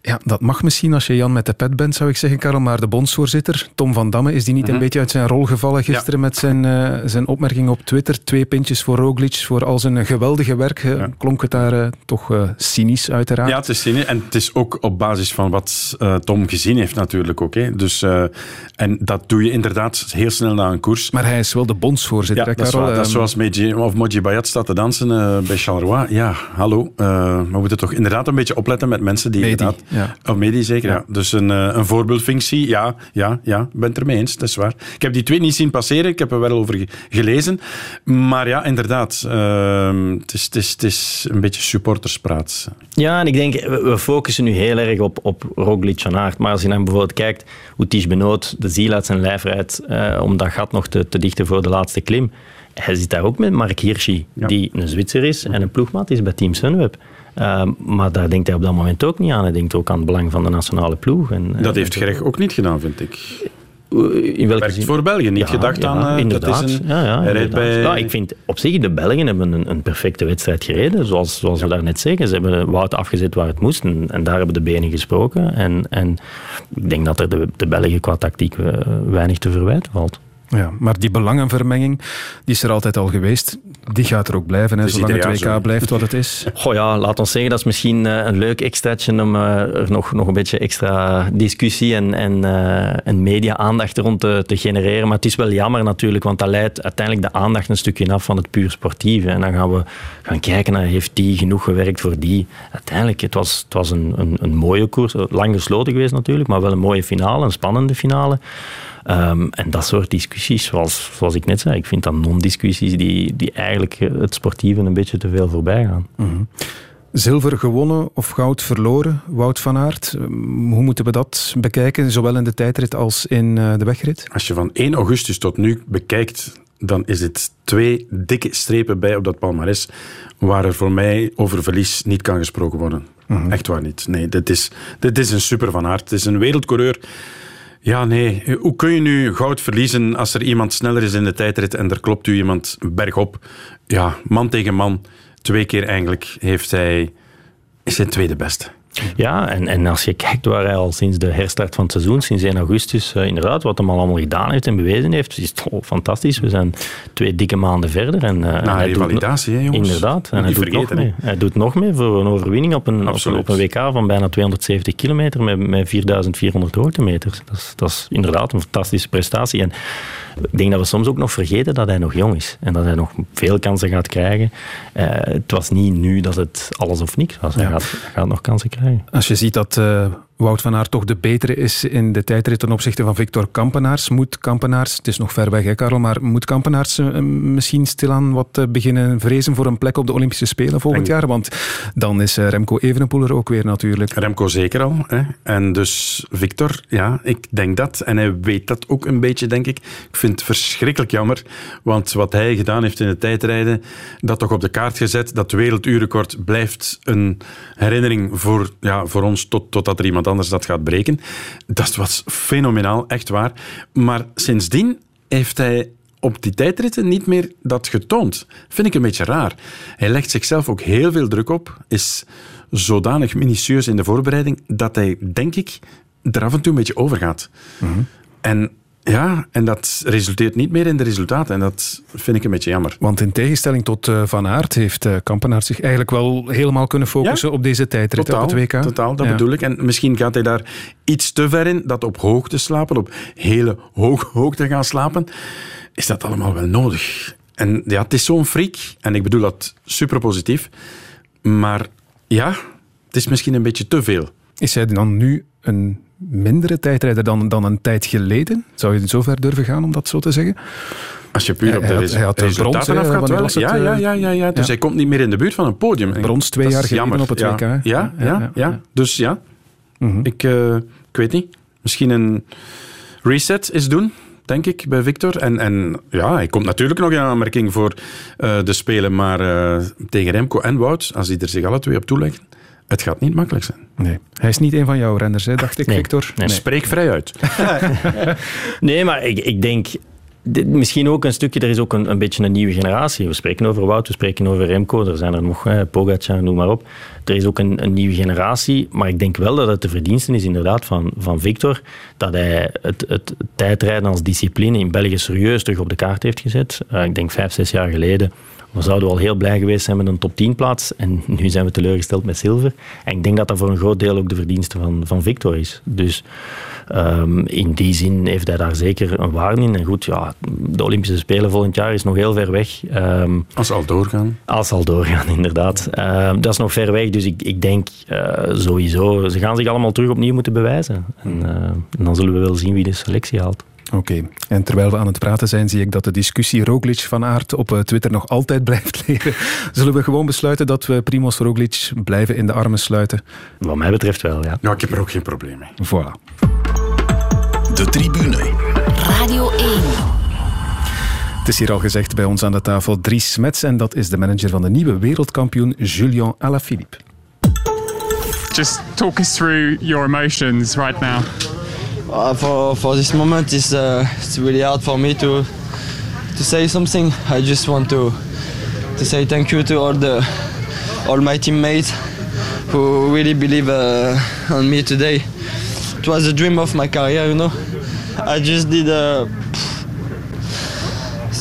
ja, dat mag misschien als je Jan met de pet bent, zou ik zeggen, Karel. Maar de bondsvoorzitter, Tom van Damme, is die niet uh-huh. een beetje uit zijn rol gevallen gisteren ja. met zijn, uh, zijn opmerking op Twitter? Twee pintjes voor Roglic, voor al zijn geweldige werk. Uh, ja. Klonk het daar uh, toch uh, cynisch, uiteraard? Ja, het is cynisch. En het is ook op basis van wat uh, Tom gezien heeft natuurlijk ook. Hè. Dus, uh, en dat doe je inderdaad heel snel na een koers. Maar hij is wel de bondsvoorzitter, ja, hè, Karel? Dat is, dat is zoals Meji, of Moji Bayat staat te dansen uh, bij Charleroi. Ja, hallo. Uh, we moeten toch inderdaad een beetje opletten met mensen die... Medi, inderdaad, ja. Of medi, zeker. Ja. Ja. Dus een, uh, een voorbeeldfunctie, ja, ja, ja, ben het er mee eens, dat is waar. Ik heb die twee niet zien passeren, ik heb er wel over ge- gelezen. Maar ja, inderdaad, uh, het is, het is, het is een beetje supporterspraat. Ja, en ik denk, we focussen nu heel erg op, op Roglic en Aert. Maar als je dan bijvoorbeeld kijkt hoe Tiesj Benoot de ziel uit zijn lijf rijdt uh, om dat gat nog te, te dichten voor de laatste klim. Hij zit daar ook met Mark Hirschi, ja. die een Zwitser is en een ploegmaat is bij Team Sunweb. Uh, maar daar denkt hij op dat moment ook niet aan. Hij denkt ook aan het belang van de nationale ploeg. En, dat en heeft Greg ook niet gedaan, vind ik. In welke werkt zin? Voor België, niet ja, gedacht ja, aan... Uh, inderdaad. Dat is een, ja, ja, inderdaad. Bij... Ja, ik vind op zich, de Belgen hebben een, een perfecte wedstrijd gereden, zoals, zoals ja. we daarnet zeggen. Ze hebben Wout afgezet waar het moest en, en daar hebben de benen gesproken. En, en ik denk dat er de, de Belgen qua tactiek uh, weinig te verwijten valt. Ja, maar die belangenvermenging, die is er altijd al geweest. Die gaat er ook blijven, hè, zolang het W K zo. Blijft wat het is. Goh ja, laat ons zeggen, dat is misschien een leuk extraatje om er nog, nog een beetje extra discussie en, en, en media-aandacht rond te, te genereren. Maar het is wel jammer natuurlijk, want dat leidt uiteindelijk de aandacht een stukje af van het puur sportieve. En dan gaan we gaan kijken naar, heeft die genoeg gewerkt voor die? Uiteindelijk, het was, het was een, een, een mooie koers, lang gesloten geweest natuurlijk, maar wel een mooie finale, een spannende finale. Um, en dat soort discussies, zoals, zoals ik net zei, ik vind dat non-discussies die, die eigenlijk het sportieve een beetje te veel voorbij gaan. Mm-hmm. Zilver gewonnen of goud verloren, Wout van Aert. Hoe moeten we dat bekijken, zowel in de tijdrit als in de wegrit? Als je van één augustus tot nu bekijkt, dan is dit twee dikke strepen bij op dat palmares waar er voor mij over verlies niet kan gesproken worden. Mm-hmm. Echt waar niet. Nee, dit is, dit is een super Van Aert. Het is een wereldcoureur. Ja, nee. Hoe kun je nu goud verliezen als er iemand sneller is in de tijdrit en er klopt u iemand bergop? Ja, man tegen man. Twee keer eigenlijk heeft hij... is hij tweede beste. Ja, en, en als je kijkt waar hij al sinds de herstart van het seizoen, sinds één augustus, uh, inderdaad, wat hem al allemaal gedaan heeft en bewezen heeft, is het oh, fantastisch. We zijn twee dikke maanden verder. En, uh, Na en hij de validatie, no- hè, jongens. Inderdaad. En hij, vergeten, doet nog mee. hij doet nog mee voor een overwinning op een, op een, op een W K van bijna tweehonderdzeventig kilometer met, met vierduizend vierhonderd hoogtemeters. Dat is, dat is inderdaad een fantastische prestatie. En ik denk dat we soms ook nog vergeten dat hij nog jong is en dat hij nog veel kansen gaat krijgen. Uh, het was niet nu dat het alles of niks was. Hij ja. gaat, gaat nog kansen krijgen. Als je ziet dat uh, Wout van Aert toch de betere is in de tijdrit ten opzichte van Victor Campenaerts, moet Campenaerts, het is nog ver weg hè Karel, maar moet Campenaerts uh, misschien stilaan wat uh, beginnen vrezen voor een plek op de Olympische Spelen volgend en... jaar? Want dan is uh, Remco Evenepoel er ook weer natuurlijk. Remco zeker al. Hè? En dus Victor, ja, ik denk dat. En hij weet dat ook een beetje, denk ik. Ik vind het verschrikkelijk jammer, want wat hij gedaan heeft in het tijdrijden, dat toch op de kaart gezet, dat werelduurrecord blijft een herinnering voor Ja, voor ons, tot, totdat er iemand anders dat gaat breken. Dat was fenomenaal, echt waar. Maar sindsdien heeft hij op die tijdritten niet meer dat getoond. Vind ik een beetje raar. Hij legt zichzelf ook heel veel druk op, is zodanig minutieus in de voorbereiding, dat hij, denk ik, er af en toe een beetje overgaat. Mm-hmm. En... Ja, en dat resulteert niet meer in de resultaten. En dat vind ik een beetje jammer. Want in tegenstelling tot uh, Van Aert heeft uh, Campenaerts zich eigenlijk wel helemaal kunnen focussen ja? op deze tijdrit totaal, op het W K. Totaal, dat ja. bedoel ik. En misschien gaat hij daar iets te ver in, dat op hoogte slapen, op hele hoge hoogte gaan slapen. Is dat allemaal wel nodig? En ja, het is zo'n freak. En ik bedoel dat super positief. Maar ja, het is misschien een beetje te veel. Is hij dan nu een... mindere tijdrijder dan, dan een tijd geleden? Zou je zo ver durven gaan om dat zo te zeggen? Als je puur op de resultaten afgaat, ja, ja, ja, ja, ja. Dus ja. hij komt niet meer in de buurt van een podium. Brons twee dat jaar geleden jammer. Op het W K. Ja, ja, ja, ja, ja, ja. Dus ja, mm-hmm. ik, uh, ik weet niet. Misschien een reset is doen, denk ik, bij Victor. En, en ja, hij komt natuurlijk nog in aanmerking voor uh, de Spelen, maar uh, tegen Remco en Wout, als die er zich alle twee op toeleggen, het gaat niet makkelijk zijn. Nee. Hij is niet een van jouw renners, hè, dacht ik, nee. Victor. Nee, nee. Spreek vrij uit. Nee, maar ik, ik denk... Dit, misschien ook een stukje, er is ook een, een beetje een nieuwe generatie. We spreken over Wout, we spreken over Remco, er zijn er nog, eh, Pogacar, noem maar op. Er is ook een, een nieuwe generatie, maar ik denk wel dat het de verdiensten is inderdaad van, van Victor, dat hij het, het tijdrijden als discipline in België serieus terug op de kaart heeft gezet. Uh, ik denk vijf, zes jaar geleden dan zouden we al heel blij geweest zijn met een top tien plaats. En nu zijn we teleurgesteld met zilver. En ik denk dat dat voor een groot deel ook de verdienste van, van Victor is. Dus um, in die zin heeft hij daar zeker een waarde in. En goed, ja, de Olympische Spelen volgend jaar is nog heel ver weg. Um, als ze al doorgaan. Als ze al doorgaan, inderdaad. Um, dat is nog ver weg, dus ik, ik denk uh, sowieso, ze gaan zich allemaal terug opnieuw moeten bewijzen. En, uh, en dan zullen we wel zien wie de selectie haalt. Oké, okay. En terwijl we aan het praten zijn, zie ik dat de discussie Roglic van Aert op Twitter nog altijd blijft leven. Zullen we gewoon besluiten dat we Primoz Roglic blijven in de armen sluiten? Wat mij betreft wel, ja. Nou, ik heb er ook geen probleem mee. Voilà. De Tribune. Radio één. Het is hier al gezegd bij ons aan de tafel Dries Smets en dat is de manager van de nieuwe wereldkampioen Julien Alaphilippe. Just talk us through your emotions right now. Uh, for for this moment, it's uh, it's really hard for me to to say something. I just want to to say thank you to all the all my teammates who really believe uh, on me today. It was a dream of my career, you know. I just did a.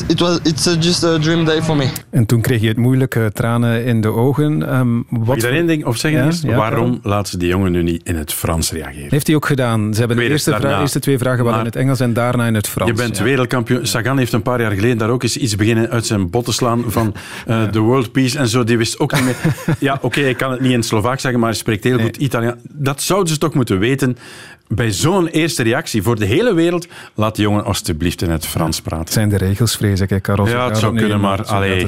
It was, it's a just a dream day for me. En toen kreeg je het moeilijke tranen in de ogen. Um, wat Iedereen denkt, of zeggen ja, eerst, ja, waarom ja. laat ze die jongen nu niet in het Frans reageren? Heeft hij ook gedaan. Ze hebben de eerste, daarna, vra- eerste twee vragen wel in het Engels en daarna in het Frans. Je bent ja. wereldkampioen. Sagan heeft een paar jaar geleden daar ook eens iets beginnen uit zijn bot te slaan van uh, de world peace en zo. Die wist ook niet meer. Ja, oké, okay, ik kan het niet in het Slovaak zeggen, maar hij spreekt heel nee. goed Italiaans. Dat zouden ze toch moeten weten. Bij zo'n eerste reactie voor de hele wereld, laat de jongen alstublieft in het Frans praten. Het zijn de regels, vrees ik, hè, Karel. Ja, het zou kunnen, maar... Allee.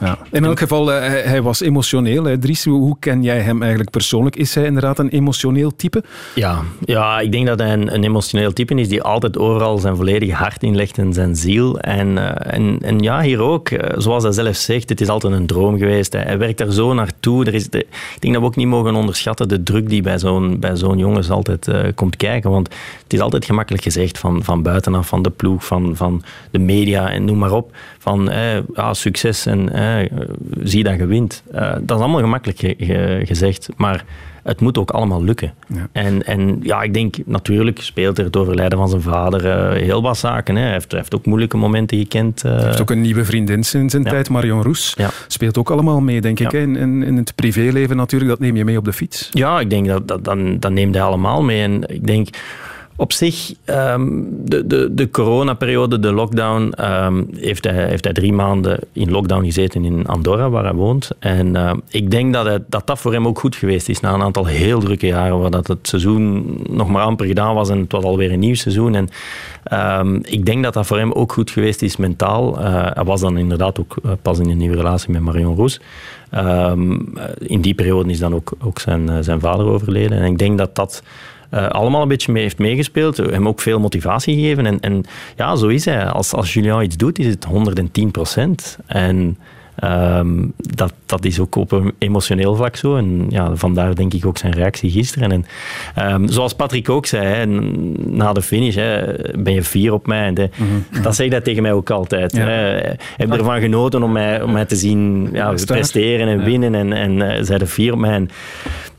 Ja. In elk geval, hij, hij was emotioneel. Hè. Dries, hoe ken jij hem eigenlijk persoonlijk? Is hij inderdaad een emotioneel type? Ja, ja ik denk dat hij een, een emotioneel type is die altijd overal zijn volledige hart inlegt en zijn ziel. En, uh, en, en ja, hier ook. Zoals hij zelf zegt, het is altijd een droom geweest. Hè. Hij werkt er zo naartoe. Er is de, ik denk dat we ook niet mogen onderschatten de druk die bij zo'n, bij zo'n jongens altijd... Uh, komt kijken. Want het is altijd gemakkelijk gezegd van, van buitenaf, van de ploeg, van, van de media en noem maar op. Van eh, ah, succes en eh, zie dat je wint. Uh, dat is allemaal gemakkelijk ge- ge- gezegd, maar het moet ook allemaal lukken. Ja. En, en ja, ik denk, natuurlijk speelt er het overlijden van zijn vader uh, heel wat zaken. Hè. Hij, heeft, hij heeft ook moeilijke momenten gekend. Uh. Hij heeft ook een nieuwe vriendin sinds zijn ja. tijd, Marion Rousse. Ja. Speelt ook allemaal mee, denk ja. ik. Hè. In, in, in het privéleven natuurlijk, dat neem je mee op de fiets. Ja, ik denk, dat, dat, dan, dan neemt hij allemaal mee. En ik denk... Op zich, um, de, de, de coronaperiode, de lockdown, um, heeft, hij, heeft hij drie maanden in lockdown gezeten in Andorra, waar hij woont. En uh, ik denk dat, hij, dat dat voor hem ook goed geweest is, na een aantal heel drukke jaren, waar dat het seizoen nog maar amper gedaan was en het was alweer een nieuw seizoen. En um, ik denk dat dat voor hem ook goed geweest is mentaal. Uh, hij was dan inderdaad ook uh, pas in een nieuwe relatie met Marion Rousse. Um, in die periode is dan ook, ook zijn, zijn vader overleden. En ik denk dat dat... Uh, allemaal een beetje mee heeft meegespeeld, hem ook veel motivatie gegeven. En, en ja, zo is hij. Als, als Julien iets doet, is het honderd tien procent. En um, dat, dat is ook op een emotioneel vlak zo. En ja, vandaar denk ik ook zijn reactie gisteren. En, um, zoals Patrick ook zei, hè, na de finish, hè, ben je fier op mij. En de, mm-hmm. Dat zegt hij tegen mij ook altijd. Ja. Hè. Ik heb ah. ervan genoten om mij, om mij te zien ja, presteren en ja. winnen. En, en uh, zij de fier op mij. En,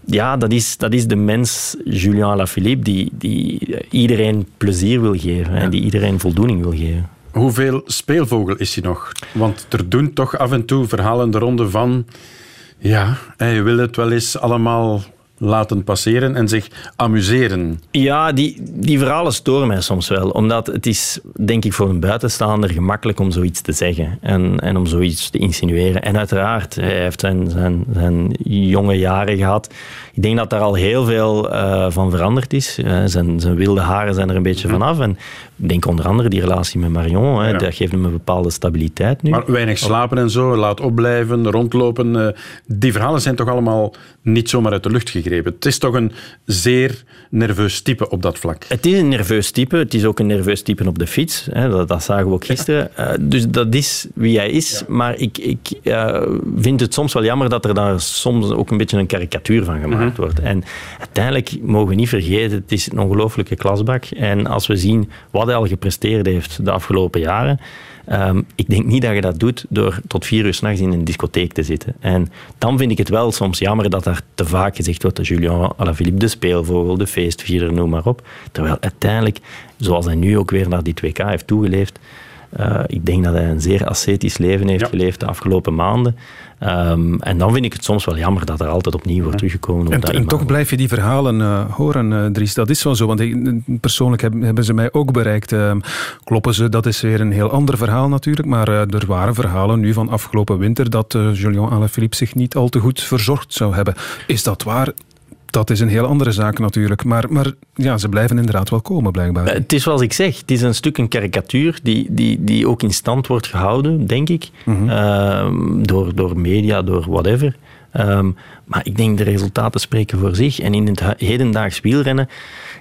ja, dat is, dat is de mens Julien Alaphilippe die, die iedereen plezier wil geven en die iedereen voldoening wil geven. Hoeveel speelvogel is hij nog? Want er doen toch af en toe verhalen de ronde van... Ja, hij wil het wel eens allemaal... laten passeren en zich amuseren. Ja, die, die verhalen storen mij soms wel. Omdat het is, denk ik, voor een buitenstaander gemakkelijk om zoiets te zeggen. En, en om zoiets te insinueren. En uiteraard, hij heeft zijn, zijn, zijn jonge jaren gehad. Ik denk dat daar al heel veel uh, van veranderd is. Uh, zijn, zijn wilde haren zijn er een beetje vanaf. En ik denk onder andere die relatie met Marion. Hè, ja. Dat geeft hem een bepaalde stabiliteit nu. Maar weinig slapen en zo, laat opblijven, rondlopen. Uh, die verhalen zijn toch allemaal niet zomaar uit de lucht gegeven. Het is toch een zeer nerveus type op dat vlak. Het is een nerveus type. Het is ook een nerveus type op de fiets. Hè. Dat, dat zagen we ook gisteren. Ja. Uh, dus dat is wie hij is. Ja. Maar ik, ik uh, vind het soms wel jammer dat er daar soms ook een beetje een karikatuur van gemaakt mm-hmm. wordt. En uiteindelijk mogen we niet vergeten, het is een ongelooflijke klasbak. En als we zien wat hij al gepresteerd heeft de afgelopen jaren... Um, ik denk niet dat je dat doet door tot vier uur 's nachts in een discotheek te zitten. En dan vind ik het wel soms jammer dat daar te vaak gezegd wordt dat Julien Alaphilippe de speelvogel, de feestvierder, noem maar op. Terwijl uiteindelijk, zoals hij nu ook weer naar die twee K heeft toegeleefd, uh, ik denk dat hij een zeer ascetisch leven heeft ja. geleefd de afgelopen maanden. Um, en dan vind ik het soms wel jammer dat er altijd opnieuw wordt teruggekomen. Op en, dat en toch blijf je die verhalen uh, horen, uh, Dries. Dat is wel zo, want ik, persoonlijk heb, hebben ze mij ook bereikt. Uh, kloppen ze, dat is weer een heel ander verhaal natuurlijk. Maar uh, er waren verhalen nu van afgelopen winter dat uh, Julien Alaphilippe zich niet al te goed verzorgd zou hebben. Is dat waar? Dat is een heel andere zaak natuurlijk. Maar, maar ja, ze blijven inderdaad wel komen, blijkbaar. Het is zoals ik zeg, het is een stuk een karikatuur die, die, die ook in stand wordt gehouden, denk ik. Mm-hmm. Uh, door, door media, door whatever. Um, maar ik denk de resultaten spreken voor zich. En in het hedendaags wielrennen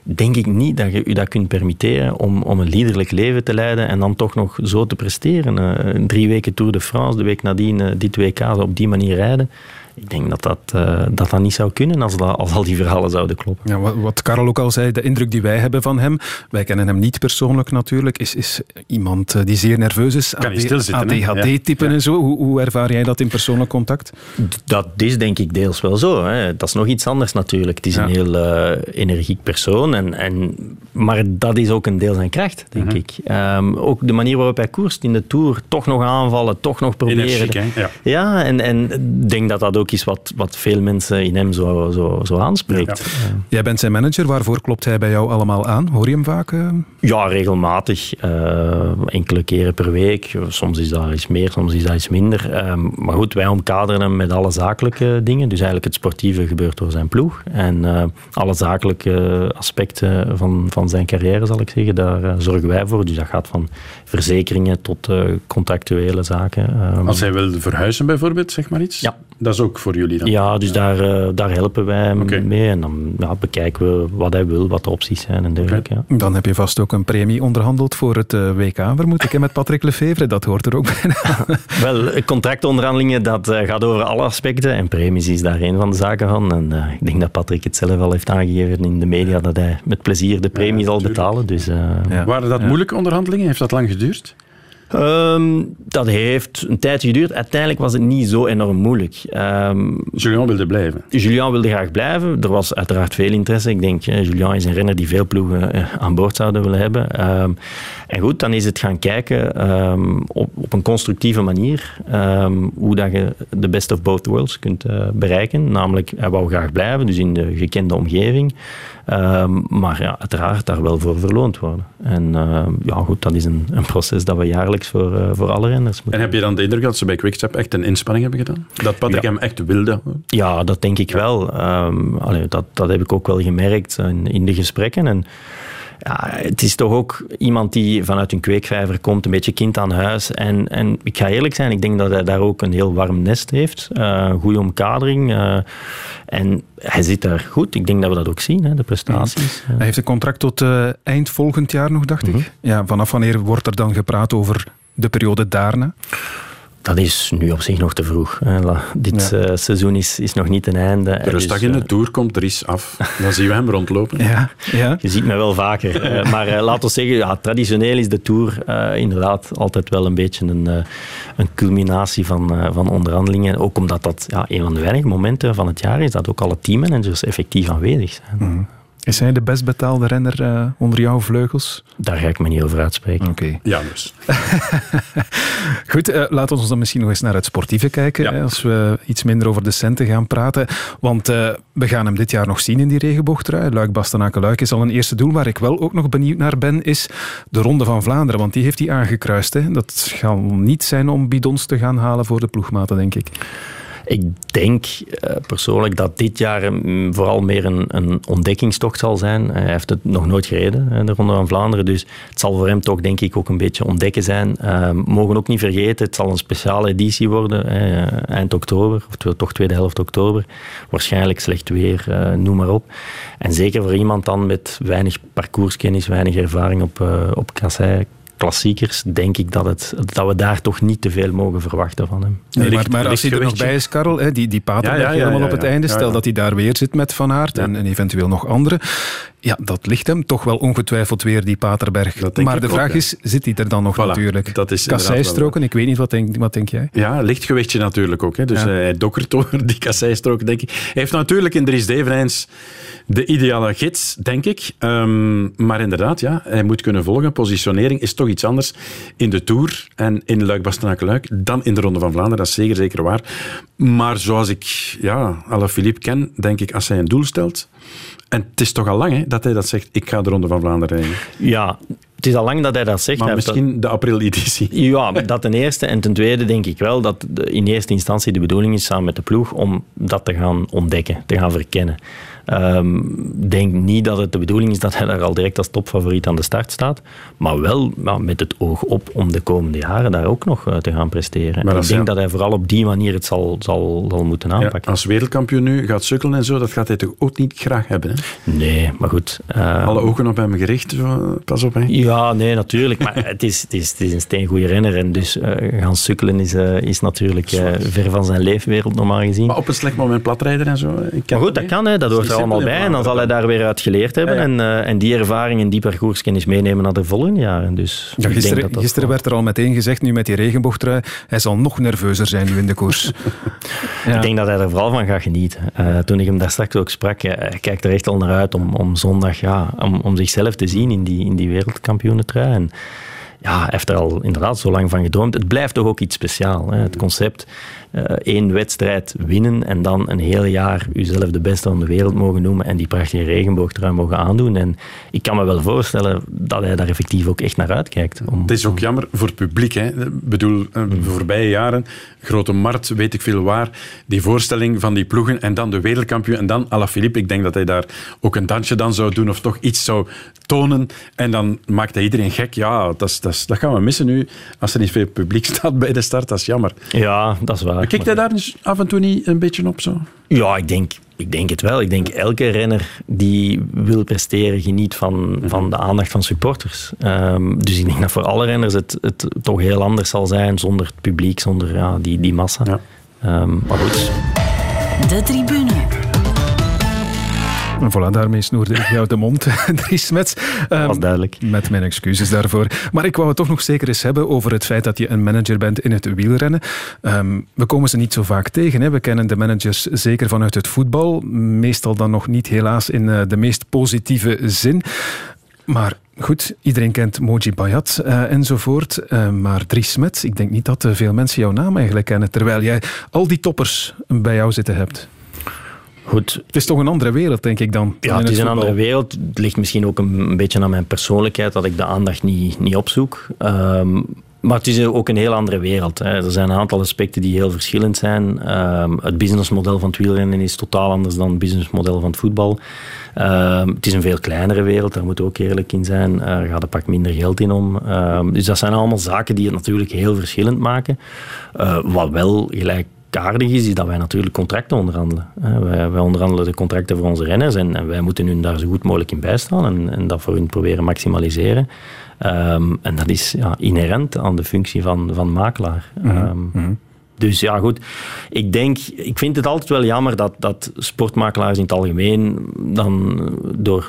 denk ik niet dat je je dat kunt permitteren om, om een liederlijk leven te leiden en dan toch nog zo te presteren. Uh, drie weken Tour de France, de week nadien uh, die twee K op die manier rijden. Ik denk dat dat, uh, dat dat niet zou kunnen als, dat, als al die verhalen zouden kloppen. Ja, wat, wat Karel ook al zei, de indruk die wij hebben van hem, wij kennen hem niet persoonlijk natuurlijk, is, is iemand die zeer nerveus is, A D H D-typen ja. en zo. Hoe, hoe ervaar jij dat in persoonlijk contact? Dat is denk ik deels wel zo. Hè. Dat is nog iets anders natuurlijk. Het is ja. een heel uh, energiek persoon, en, en, maar dat is ook een deel zijn kracht, denk uh-huh. ik. Um, ook de manier waarop hij koerst in de Tour, toch nog aanvallen, toch nog proberen. Energiek, hè? Ja, ja en, en ik denk dat dat ook is wat, wat veel mensen in hem zo, zo, zo aanspreekt. Ja. Ja. Jij bent zijn manager, waarvoor klopt hij bij jou allemaal aan? Hoor je hem vaak? Uh... Ja, regelmatig. Uh, enkele keren per week. Soms is dat iets meer, soms is dat iets minder. Uh, maar goed, wij omkaderen hem met alle zakelijke dingen. Dus eigenlijk het sportieve gebeurt door zijn ploeg. En uh, alle zakelijke aspecten van, van zijn carrière, zal ik zeggen, daar uh, zorgen wij voor. Dus dat gaat van verzekeringen tot uh, contractuele zaken. Uh, Als hij wil verhuizen bijvoorbeeld, zeg maar iets? Ja. Dat is ook voor jullie dan? Ja, dus ja. Daar, uh, daar helpen wij hem okay. mee. En dan ja, bekijken we wat hij wil, wat de opties zijn en dergelijke. Okay. Ja. Dan heb je vast ook een premie onderhandeld voor het uh, W K, vermoed ik. En met Patrick Lefebvre, dat hoort er ook bijna. Wel, contractonderhandelingen, dat uh, gaat over alle aspecten. En premies is daar een van de zaken van. En uh, ik denk dat Patrick het zelf al heeft aangegeven in de media, dat hij met plezier de premie ja, zal betalen. Dus, uh, ja. Waren dat ja. moeilijke onderhandelingen? Heeft dat lang geduurd? Um, dat heeft een tijdje geduurd. Uiteindelijk was het niet zo enorm moeilijk. Um, Julien wilde blijven. Julien wilde graag blijven. Er was uiteraard veel interesse. Ik denk, eh, Julien is een renner die veel ploegen eh, aan boord zouden willen hebben. Um, en goed, dan is het gaan kijken um, op, op een constructieve manier um, hoe dat je de best of both worlds kunt uh, bereiken. Namelijk, hij wou graag blijven, dus in de gekende omgeving. Um, maar ja, uiteraard daar wel voor verloond worden. En uh, ja, goed, dat is een, een proces dat we jaarlijks voor, uh, voor alle renners moeten. En heb je dan de indruk dat ze bij Quickstep echt een inspanning hebben gedaan? Dat Patrick ja. hem echt wilde? Ja, dat denk ik wel. Um, allee, dat, dat heb ik ook wel gemerkt in, in de gesprekken. En ja, het is toch ook iemand die vanuit een kweekvijver komt, een beetje kind aan huis. En, en ik ga eerlijk zijn, ik denk dat hij daar ook een heel warm nest heeft. Uh, goede omkadering. Uh, en hij zit daar goed. Ik denk dat we dat ook zien, hè, de prestaties. Ja. Hij heeft een contract tot uh, eind volgend jaar nog, dacht mm-hmm. ik. Ja, vanaf wanneer wordt er dan gepraat over de periode daarna? Dat is nu op zich nog te vroeg. Dit ja. seizoen is, is nog niet ten einde. De rustdag dus, in de Tour komt Dries af. Dan zien we hem rondlopen. Ja. Ja. Je ziet me wel vaker. Maar laten we zeggen, ja, traditioneel is de Tour uh, inderdaad altijd wel een beetje een, uh, een culminatie van, uh, van onderhandelingen. Ook omdat dat ja, een van de weinige momenten van het jaar is dat ook alle teammanagers effectief aanwezig zijn. Mm. Is hij de best betaalde renner uh, onder jouw vleugels? Daar ga ik me niet over uitspreken. Okay. Ja, dus. Goed, uh, laten we dan misschien nog eens naar het sportieve kijken. Ja. Hè, als we iets minder over de centen gaan praten. Want uh, we gaan hem dit jaar nog zien in die regenboogtrui. Luik-Bastenaken-Luik is al een eerste doel. Waar ik wel ook nog benieuwd naar ben, is de Ronde van Vlaanderen. Want die heeft hij aangekruist. Hè. Dat zal niet zijn om bidons te gaan halen voor de ploegmaten, denk ik. Ik denk uh, persoonlijk dat dit jaar um, vooral meer een, een ontdekkingstocht zal zijn. Hij heeft het nog nooit gereden, hè, de Ronde van Vlaanderen. Dus het zal voor hem toch denk ik ook een beetje ontdekken zijn. Uh, mogen ook niet vergeten, het zal een speciale editie worden. Hè, eind oktober, of toch tweede helft oktober. Waarschijnlijk slecht weer, uh, noem maar op. En zeker voor iemand dan met weinig parcourskennis, weinig ervaring op, uh, op kassei. Klassiekers, denk ik dat, het, dat we daar toch niet te veel mogen verwachten van hem. Nee, maar, maar als hij er nog bij is, Karel, hè, die, die Paterberg ja, ja, ja, helemaal ja, ja, op het einde, ja, ja. stel dat hij daar weer zit met Van Aert ja. en, en eventueel nog anderen, ja, dat ligt hem toch wel ongetwijfeld weer, die Paterberg. Maar de vraag ook, is, zit hij er dan nog voilà, natuurlijk? Kasseistroken, ik weet niet, wat denk, wat denk jij? Ja, lichtgewichtje natuurlijk ook. Hè. Dus ja. hij dokkert over die kasseistroken, denk ik. Hij heeft natuurlijk in Dries Devenyns de ideale gids, denk ik. Um, maar inderdaad, ja, hij moet kunnen volgen. Positionering is toch iets anders in de Tour en in Luik-Bastenaken-Luik dan in de Ronde van Vlaanderen. Dat is zeker, zeker waar. Maar zoals ik ja, Alaphilippe ken, denk ik, als hij een doel stelt... En het is toch al lang hè, dat hij dat zegt, ik ga de Ronde van Vlaanderen rijden. Ja, het is al lang dat hij dat zegt. Maar misschien dat... de april-editie. Ja, dat ten eerste. En ten tweede denk ik wel dat de, in eerste instantie de bedoeling is samen met de ploeg om dat te gaan ontdekken, te gaan verkennen. Ik um, denk niet dat het de bedoeling is dat hij daar al direct als topfavoriet aan de start staat. Maar wel maar met het oog op om de komende jaren daar ook nog uh, te gaan presteren. Maar ik denk ja. dat hij vooral op die manier het zal, zal, zal moeten aanpakken. Ja, als wereldkampioen nu gaat sukkelen en zo, dat gaat hij toch ook niet graag hebben? Hè? Nee, maar goed. Uh, Alle ogen op hem gericht, zo, pas op. Hè? Ja, nee, natuurlijk. Maar het is, het is, het is een steengoeie renner. En dus uh, gaan sukkelen is, uh, is natuurlijk uh, ver van zijn leefwereld normaal gezien. Maar op een slecht moment platrijden en zo. Ik maar goed, dat kan. Hè, dat hoort allemaal bij en dan zal hij daar weer uit geleerd hebben ja, ja. En, uh, en die ervaring en die parcourskennis meenemen naar de volgende jaren. Dus ja, gisteren dat dat gisteren werd er al meteen gezegd, nu met die regenboogtrui, hij zal nog nerveuzer zijn nu in de koers. ja. Ik denk dat hij er vooral van gaat genieten. Uh, toen ik hem daar straks ook sprak, uh, hij kijkt er echt al naar uit om, om zondag ja, om, om zichzelf te zien in die, in die wereldkampioenentrui. En ja, hij heeft er al inderdaad zo lang van gedroomd. Het blijft toch ook iets speciaals. Hè? Het concept, uh, één wedstrijd winnen en dan een heel jaar jezelf de beste van de wereld mogen noemen en die prachtige regenboogtrui mogen aandoen. En ik kan me wel voorstellen dat hij daar effectief ook echt naar uitkijkt. Om, het is ook om... jammer voor het publiek. Hè? Ik bedoel, de voorbije jaren, Grote Markt, weet ik veel waar, die voorstelling van die ploegen en dan de wereldkampioen en dan Alaphilippe. Ik denk dat hij daar ook een dansje dan zou doen of toch iets zou tonen en dan maakt hij iedereen gek. Ja, dat is... Dat is, dat gaan we missen nu. Als er niet veel publiek staat bij de start, dat is jammer. Ja, dat is waar. Maar kijkt hij daar af en toe niet een beetje op zo? Ja, ik denk... Ik denk het wel. Ik denk elke renner die wil presteren geniet van, van de aandacht van supporters. Um, dus ik denk dat voor alle renners het, het toch heel anders zal zijn zonder het publiek, zonder ja, die, die massa. Ja. Um, maar goed. De tribune. Voilà, daarmee snoerde ik jou de mond, Dries Smets. Um, was duidelijk. Met mijn excuses daarvoor. Maar ik wou het toch nog zeker eens hebben over het feit dat je een manager bent in het wielrennen. Um, we komen ze niet zo vaak tegen. Hè. We kennen de managers zeker vanuit het voetbal. Meestal dan nog niet helaas in uh, de meest positieve zin. Maar goed, iedereen kent Moji Bayat uh, enzovoort. Uh, maar Dries Smets, ik denk niet dat uh, veel mensen jouw naam eigenlijk kennen. Terwijl jij al die toppers bij jou zitten hebt. Goed. Het is toch een andere wereld, denk ik dan? Ja, het is een andere wereld. Het ligt misschien ook een beetje aan mijn persoonlijkheid, dat ik de aandacht niet, niet opzoek. Um, maar het is ook een heel andere wereld. Hè. Er zijn een aantal aspecten die heel verschillend zijn. Um, het businessmodel van het wielrennen is totaal anders dan het businessmodel van het voetbal. Um, het is een veel kleinere wereld, daar moet ook eerlijk in zijn. Uh, er gaat een pak minder geld in om. Um, dus dat zijn allemaal zaken die het natuurlijk heel verschillend maken. Uh, wat wel gelijk aardig is dat wij natuurlijk contracten onderhandelen. Wij, wij onderhandelen de contracten voor onze renners en, en wij moeten hun daar zo goed mogelijk in bijstaan en, en dat voor hun proberen maximaliseren. Um, en dat is ja, inherent aan de functie van, van makelaar. Mm-hmm. Um, mm-hmm. Dus ja, goed. Ik denk, ik vind het altijd wel jammer dat, dat sportmakelaars in het algemeen dan door,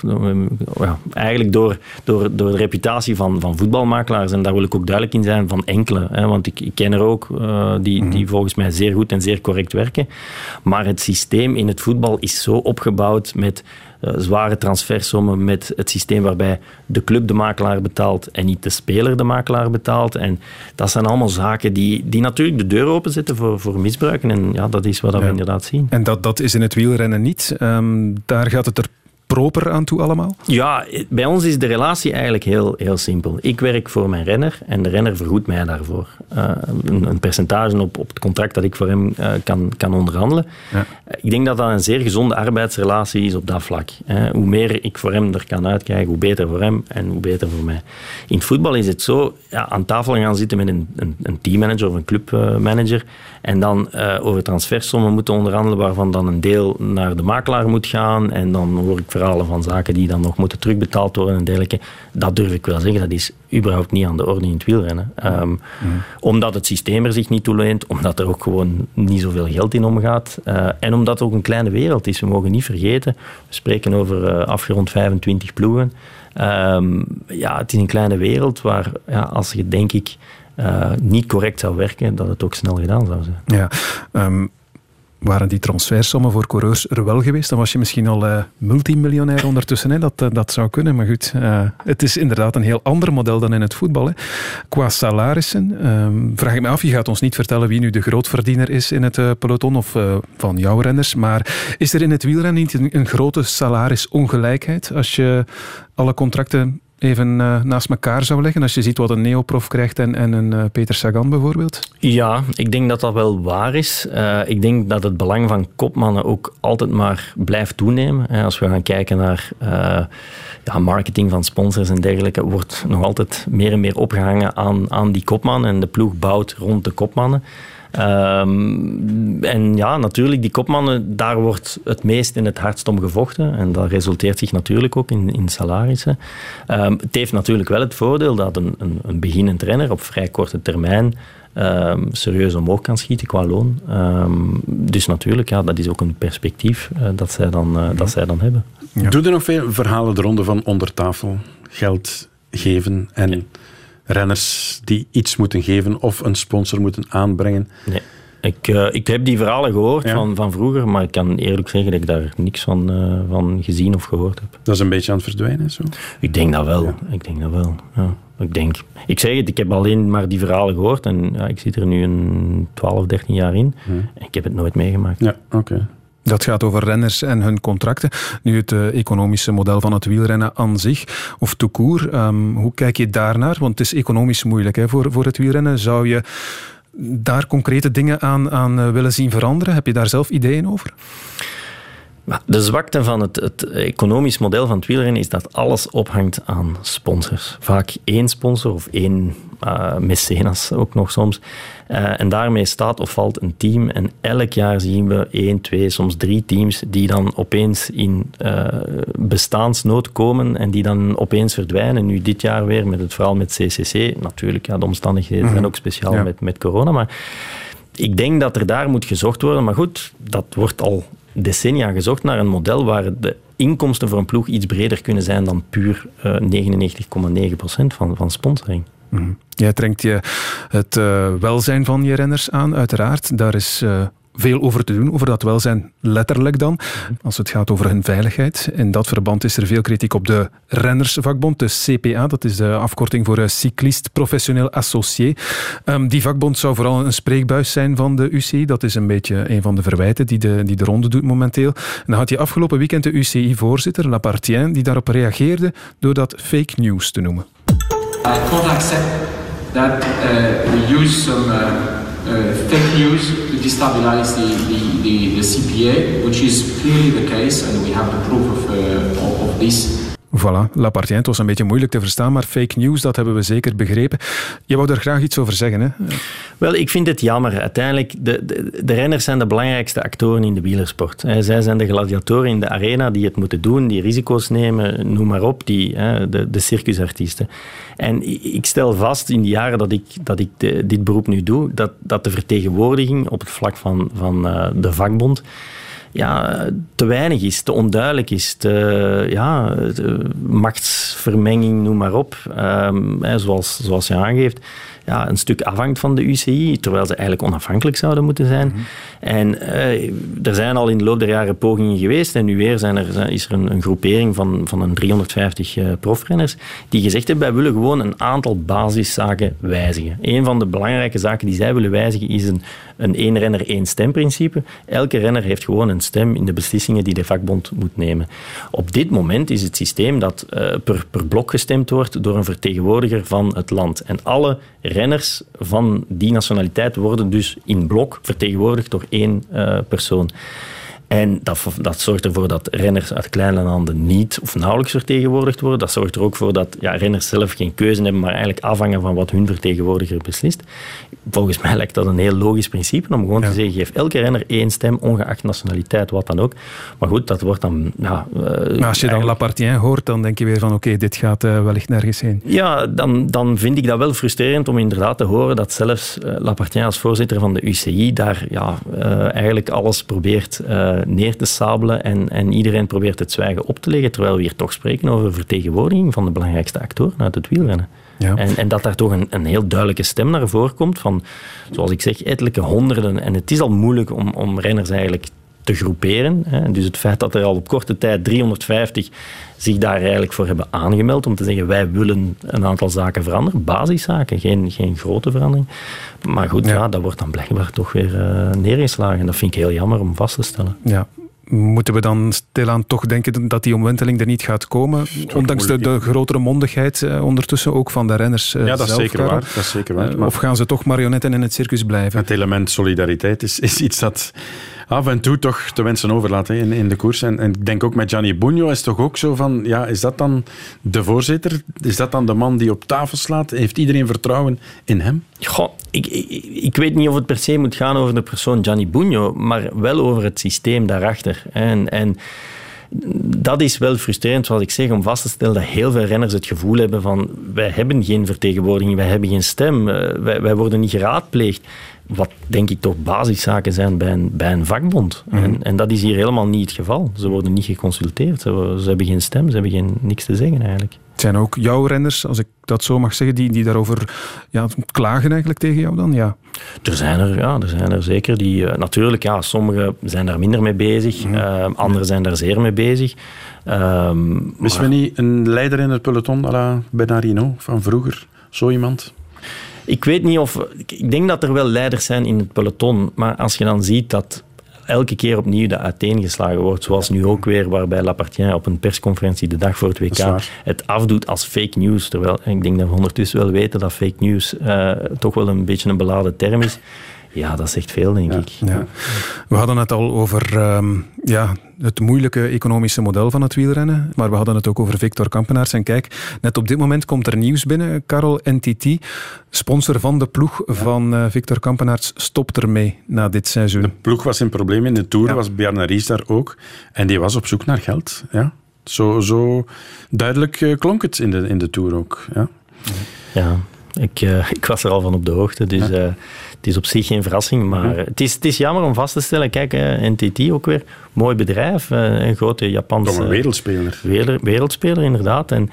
ja, eigenlijk door, door, door de reputatie van, van voetbalmakelaars, en daar wil ik ook duidelijk in zijn, van enkele. Hè, want ik, ik ken er ook uh, die, die volgens mij zeer goed en zeer correct werken. Maar het systeem in het voetbal is zo opgebouwd met Uh, zware transfersommen, met het systeem waarbij de club de makelaar betaalt en niet de speler de makelaar betaalt. En dat zijn allemaal zaken die, die natuurlijk de deur openzetten voor, voor misbruiken. En ja, dat is wat ja. we inderdaad zien. En dat, dat is in het wielrennen niet. Um, daar gaat het er proper aan toe allemaal? Ja, bij ons is de relatie eigenlijk heel, heel simpel. Ik werk voor mijn renner en de renner vergoedt mij daarvoor. Uh, een, een percentage op, op het contract dat ik voor hem uh, kan, kan onderhandelen. Ja. Uh, ik denk dat dat een zeer gezonde arbeidsrelatie is op dat vlak. Uh, hoe meer ik voor hem er kan uitkijken, hoe beter voor hem en hoe beter voor mij. In het voetbal is het zo, ja, aan tafel gaan zitten met een, een, een teammanager of een clubmanager uh, en dan uh, over transfersommen moeten onderhandelen waarvan dan een deel naar de makelaar moet gaan en dan hoor ik verhalen van zaken die dan nog moeten terugbetaald worden en dergelijke. Dat durf ik wel zeggen. Dat is überhaupt niet aan de orde in het wielrennen. Um, mm. Omdat het systeem er zich niet toe leent, omdat er ook gewoon niet zoveel geld in omgaat uh, en omdat het ook een kleine wereld is. We mogen niet vergeten, we spreken over uh, afgerond vijfentwintig ploegen. Um, ja, het is een kleine wereld waar, ja, als je denk ik uh, niet correct zou werken, dat het ook snel gedaan zou zijn. Ja, um waren die transfersommen voor coureurs er wel geweest, dan was je misschien al uh, multimiljonair ondertussen. Hè? Dat, uh, dat zou kunnen, maar goed. Uh, het is inderdaad een heel ander model dan in het voetbal. Hè? Qua salarissen, um, vraag ik me af, je gaat ons niet vertellen wie nu de grootverdiener is in het uh, peloton of uh, van jouw renners, maar is er in het wielrennen niet een, een grote salarisongelijkheid als je alle contracten even uh, naast elkaar zou leggen, als je ziet wat een neoprof krijgt en, en een uh, Peter Sagan bijvoorbeeld? Ja, ik denk dat dat wel waar is. Uh, ik denk dat het belang van kopmannen ook altijd maar blijft toenemen. Hè. Als we gaan kijken naar uh, ja, marketing van sponsors en dergelijke, wordt nog altijd meer en meer opgehangen aan, aan die kopman en de ploeg bouwt rond de kopmannen. Um, en ja, natuurlijk, die kopmannen, daar wordt het meest en het hardst om gevochten. En dat resulteert zich natuurlijk ook in, in salarissen. Um, het heeft natuurlijk wel het voordeel dat een, een, een beginnend renner op vrij korte termijn um, serieus omhoog kan schieten qua loon. Um, dus natuurlijk, ja, dat is ook een perspectief uh, dat, zij dan, uh, ja. dat zij dan hebben. Ja. Doe er nog veel verhalen de ronde van onder tafel, geld geven en... Ja. Renners die iets moeten geven of een sponsor moeten aanbrengen. Nee. Ik, uh, ik heb die verhalen gehoord ja. van, van vroeger, maar ik kan eerlijk zeggen dat ik daar niks van, uh, van gezien of gehoord heb. Dat is een beetje aan het verdwijnen, zo? Ik denk dat wel. Ja. Ik denk dat wel, ja. Ik denk, ik zeg het, ik heb alleen maar die verhalen gehoord en ja, ik zit er nu een twaalf, dertien jaar in ja. en ik heb het nooit meegemaakt. Ja, oké. Okay. Dat gaat over renners en hun contracten. Nu het uh, economische model van het wielrennen aan zich, of tout court, um, hoe kijk je daarnaar? Want het is economisch moeilijk hè, voor, voor het wielrennen. Zou je daar concrete dingen aan, aan willen zien veranderen? Heb je daar zelf ideeën over? Maar de zwakte van het, het economisch model van het wielrennen is dat alles ophangt aan sponsors. Vaak één sponsor of één uh, mecenas ook nog soms. Uh, en daarmee staat of valt een team. En elk jaar zien we één, twee, soms drie teams die dan opeens in uh, bestaansnood komen en die dan opeens verdwijnen. Nu dit jaar weer, met het verhaal met C C C. Natuurlijk, ja, de omstandigheden mm-hmm. zijn ook speciaal ja. met, met corona. Maar ik denk dat er daar moet gezocht worden. Maar goed, dat wordt al decennia gezocht naar een model waar de inkomsten voor een ploeg iets breder kunnen zijn dan puur uh, negenennegentig komma negen procent van, van sponsoring. Mm-hmm. Jij trekt je het uh, welzijn van je renners aan, uiteraard. Daar is uh, veel over te doen, over dat welzijn letterlijk dan. Als het gaat over hun veiligheid. In dat verband is er veel kritiek op de rennersvakbond, de C P A. Dat is de afkorting voor Cyclist Professionnel Associé. Um, die vakbond zou vooral een spreekbuis zijn van de U C I. Dat is een beetje een van de verwijten die de, die de ronde doet momenteel. En dan had je afgelopen weekend de U C I-voorzitter, Lappartient, die daarop reageerde door dat fake news te noemen. I can't accept that uh, we use some uh, uh, fake news to destabilize the, the, the, the C P A, which is clearly the case, and we have the proof of, uh, of this. Voilà, Lappartient, het was een beetje moeilijk te verstaan, maar fake news, dat hebben we zeker begrepen. Je wou er graag iets over zeggen, hè? Wel, ik vind het jammer. Uiteindelijk, de, de, de renners zijn de belangrijkste actoren in de wielersport. Zij zijn de gladiatoren in de arena die het moeten doen, die risico's nemen, noem maar op, die, de, de circusartiesten. En ik stel vast, in de jaren dat ik, dat ik de, dit beroep nu doe, dat, dat de vertegenwoordiging op het vlak van, van de vakbond ja, te weinig is, te onduidelijk is, te, ja, te machtsvermenging, noem maar op, um, hè, zoals, zoals je aangeeft, ja, een stuk afhangt van de U C I, terwijl ze eigenlijk onafhankelijk zouden moeten zijn. Mm-hmm. En eh, er zijn al in de loop der jaren pogingen geweest en nu weer zijn er, is er een, een groepering van, van een driehonderdvijftig uh, profrenners die gezegd hebben, wij willen gewoon een aantal basiszaken wijzigen. Een van de belangrijke zaken die zij willen wijzigen is een, een één renner, één stem principe. Elke renner heeft gewoon een stem in de beslissingen die de vakbond moet nemen. Op dit moment is het systeem dat uh, per, per blok gestemd wordt door een vertegenwoordiger van het land. En alle renners van die nationaliteit worden dus in blok vertegenwoordigd door één uh, persoon. En dat, dat zorgt ervoor dat renners uit kleine landen niet of nauwelijks vertegenwoordigd worden. Dat zorgt er ook voor dat ja, renners zelf geen keuze hebben, maar eigenlijk afhangen van wat hun vertegenwoordiger beslist. Volgens mij lijkt dat een heel logisch principe om gewoon ja. te zeggen, geef elke renner één stem, ongeacht nationaliteit, wat dan ook. Maar goed, dat wordt dan... Ja, uh, maar als je eigenlijk... dan Lappartient hoort, dan denk je weer van oké, okay, dit gaat uh, wellicht nergens heen. Ja, dan, dan vind ik dat wel frustrerend om inderdaad te horen dat zelfs uh, Lappartient als voorzitter van de U C I daar ja, uh, eigenlijk alles probeert... Uh, neer te sabelen en, en iedereen probeert het zwijgen op te leggen, terwijl we hier toch spreken over vertegenwoordiging van de belangrijkste actoren uit het wielrennen. Ja. En, en dat daar toch een, een heel duidelijke stem naar voren komt van, zoals ik zeg, ettelijke honderden. En het is al moeilijk om, om renners eigenlijk te groeperen. Hè. Dus het feit dat er al op korte tijd driehonderdvijftig zich daar eigenlijk voor hebben aangemeld om te zeggen, wij willen een aantal zaken veranderen. Basiszaken, geen, geen grote verandering. Maar goed, ja. Ja, dat wordt dan blijkbaar toch weer uh, neergeslagen. En dat vind ik heel jammer om vast te stellen. Ja. Moeten we dan stilaan toch denken dat die omwenteling er niet gaat komen? Ondanks de, de grotere mondigheid eh, ondertussen ook van de renners eh, ja, dat zelf. Is zeker waar, dat is zeker waar. Maar... Of gaan ze toch marionetten in het circus blijven? Het element solidariteit is, is iets dat af en toe toch te wensen overlaat hè, in, in de koers. En, en ik denk ook met Gianni Bugno is het toch ook zo van, ja, is dat dan de voorzitter? Is dat dan de man die op tafel slaat? Heeft iedereen vertrouwen in hem? Goh, ik, ik, ik weet niet of het per se moet gaan over de persoon Gianni Bugno, maar wel over het systeem daarachter. En, en dat is wel frustrerend, zoals ik zeg, om vast te stellen dat heel veel renners het gevoel hebben van wij hebben geen vertegenwoordiging, wij hebben geen stem, wij, wij worden niet geraadpleegd. Wat denk ik toch basiszaken zijn bij een, bij een vakbond. Mm-hmm. En, en dat is hier helemaal niet het geval. Ze worden niet geconsulteerd, ze, ze hebben geen stem, ze hebben geen, niks te zeggen eigenlijk. Het zijn ook jouw renners, als ik dat zo mag zeggen, die, die daarover ja, klagen eigenlijk tegen jou dan? Ja. Er zijn er, ja, er zijn er zeker die... Uh, natuurlijk, ja, sommigen zijn daar minder mee bezig, mm-hmm. uh, anderen zijn daar zeer mee bezig. Uh, Missen we niet een leider in het peloton à la Bernardino van vroeger? Zo iemand? Ik weet niet of... Ik denk dat er wel leiders zijn in het peloton, maar als je dan ziet dat elke keer opnieuw de uiteengeslagen wordt, zoals nu ook weer, waarbij Lappartient op een persconferentie de dag voor het W K het afdoet als fake news. Terwijl, ik denk dat we ondertussen wel weten dat fake news uh, toch wel een beetje een beladen term is. Ja, dat zegt veel, denk ja. ik. Ja. We hadden het al over um, ja, het moeilijke economische model van het wielrennen, maar we hadden het ook over Victor Campenaerts. En kijk, net op dit moment komt er nieuws binnen, Karel. N T T, sponsor van de ploeg ja. van uh, Victor Campenaerts, stopt ermee na dit seizoen. De ploeg was in problemen, in de Tour ja. was Bjarne Ries daar ook, en die was op zoek naar geld. Ja. Zo, zo duidelijk klonk het in de, in de Tour ook. Ja. ja. Ik, uh, ik was er al van op de hoogte, dus uh, het is op zich geen verrassing, maar het is, het is jammer om vast te stellen. Kijk, hè, N T T ook weer, mooi bedrijf, een grote Japanse... Een wereldspeler. Wereld, wereldspeler, inderdaad. En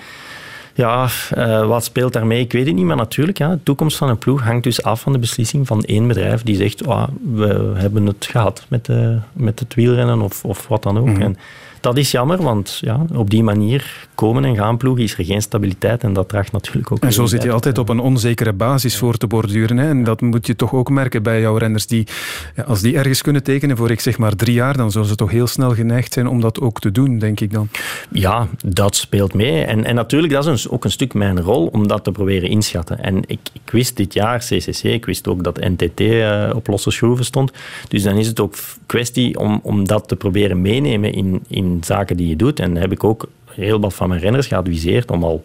ja, uh, wat speelt daarmee? Ik weet het niet, maar natuurlijk, ja, de toekomst van een ploeg hangt dus af van de beslissing van één bedrijf die zegt, oh, we hebben het gehad met, de, met het wielrennen of, of wat dan ook. Mm-hmm. En dat is jammer, want ja, op die manier komen en gaan ploegen, is er geen stabiliteit en dat draagt natuurlijk ook... En zo zit je altijd op een onzekere basis ja. voor te borduren. Hè? En dat moet je toch ook merken bij jouw renners. Die, als die ergens kunnen tekenen voor ik zeg maar drie jaar, dan zullen ze toch heel snel geneigd zijn om dat ook te doen, denk ik dan. Ja, dat speelt mee. En, en natuurlijk, dat is ook een stuk mijn rol om dat te proberen inschatten. En ik, ik wist dit jaar C C C, ik wist ook dat N T T uh, op losse schroeven stond. Dus dan is het ook kwestie om, om dat te proberen meenemen in... in zaken die je doet. En heb ik ook heel wat van mijn renners geadviseerd om al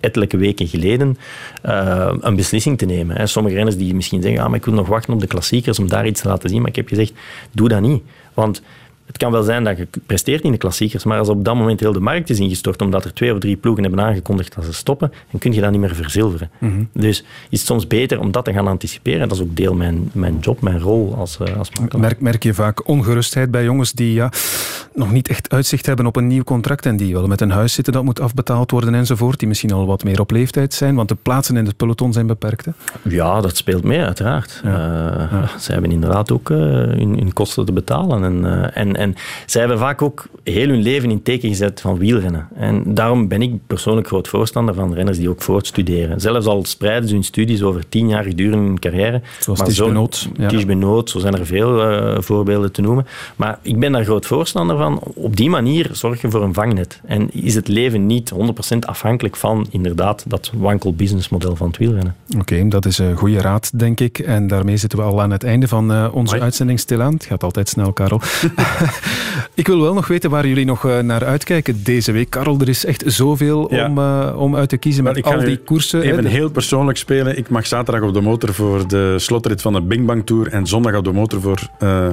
ettelijke weken geleden uh, een beslissing te nemen. Sommige renners die misschien zeggen, ah, maar ik wil nog wachten op de klassiekers om daar iets te laten zien. Maar ik heb gezegd, doe dat niet. Want het kan wel zijn dat je presteert in de klassiekers, maar als op dat moment heel de markt is ingestort omdat er twee of drie ploegen hebben aangekondigd dat ze stoppen, dan kun je dat niet meer verzilveren. Mm-hmm. Dus is het soms beter om dat te gaan anticiperen. Dat is ook deel mijn, mijn job, mijn rol als, als makelaar. Merk, merk je vaak ongerustheid bij jongens die ja, nog niet echt uitzicht hebben op een nieuw contract en die wel met een huis zitten dat moet afbetaald worden enzovoort, die misschien al wat meer op leeftijd zijn, want de plaatsen in het peloton zijn beperkt. Hè? Ja, dat speelt mee, uiteraard. Ja. Uh, ja. Ze hebben inderdaad ook uh, hun, hun kosten te betalen en, uh, en En zij hebben vaak ook heel hun leven in teken gezet van wielrennen. En daarom ben ik persoonlijk groot voorstander van renners die ook voortstuderen. Zelfs al spreiden ze hun studies over tien jaar gedurende hun carrière. Zoals Tiesj Benoot. Ja. Tiesj Benoot, zo zijn er veel uh, voorbeelden te noemen. Maar ik ben daar groot voorstander van. Op die manier zorg je voor een vangnet. En is het leven niet honderd procent afhankelijk van inderdaad dat wankel businessmodel van het wielrennen. Oké, okay, dat is een goede raad, denk ik. En daarmee zitten we al aan het einde van uh, onze Hoi. uitzending stilaan. Het gaat altijd snel, Karel. Ik wil wel nog weten waar jullie nog naar uitkijken deze week. Karel, er is echt zoveel ja. om, uh, om uit te kiezen met al die koersen. Even heel persoonlijk spelen. Ik mag zaterdag op de motor voor de slotrit van de Bing Bang Tour en zondag op de motor voor... Uh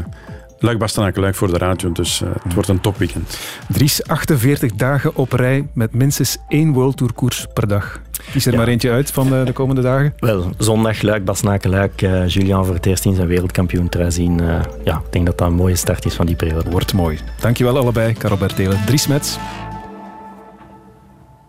Luik-Bastenaken-Luik voor de radio, dus uh, het wordt een topweekend. Dries, achtenveertig dagen op rij met minstens één World Tour koers per dag. Kies er ja. maar eentje uit van de, de komende dagen. Wel, zondag Luik-Bastenaken-Luik. Uh, Julien voor het eerst in zijn wereldkampioentrui zien. Uh, ja, ik denk dat dat een mooie start is van die periode. Wordt mooi. Dankjewel allebei, Karel Bertele, Dries Smets.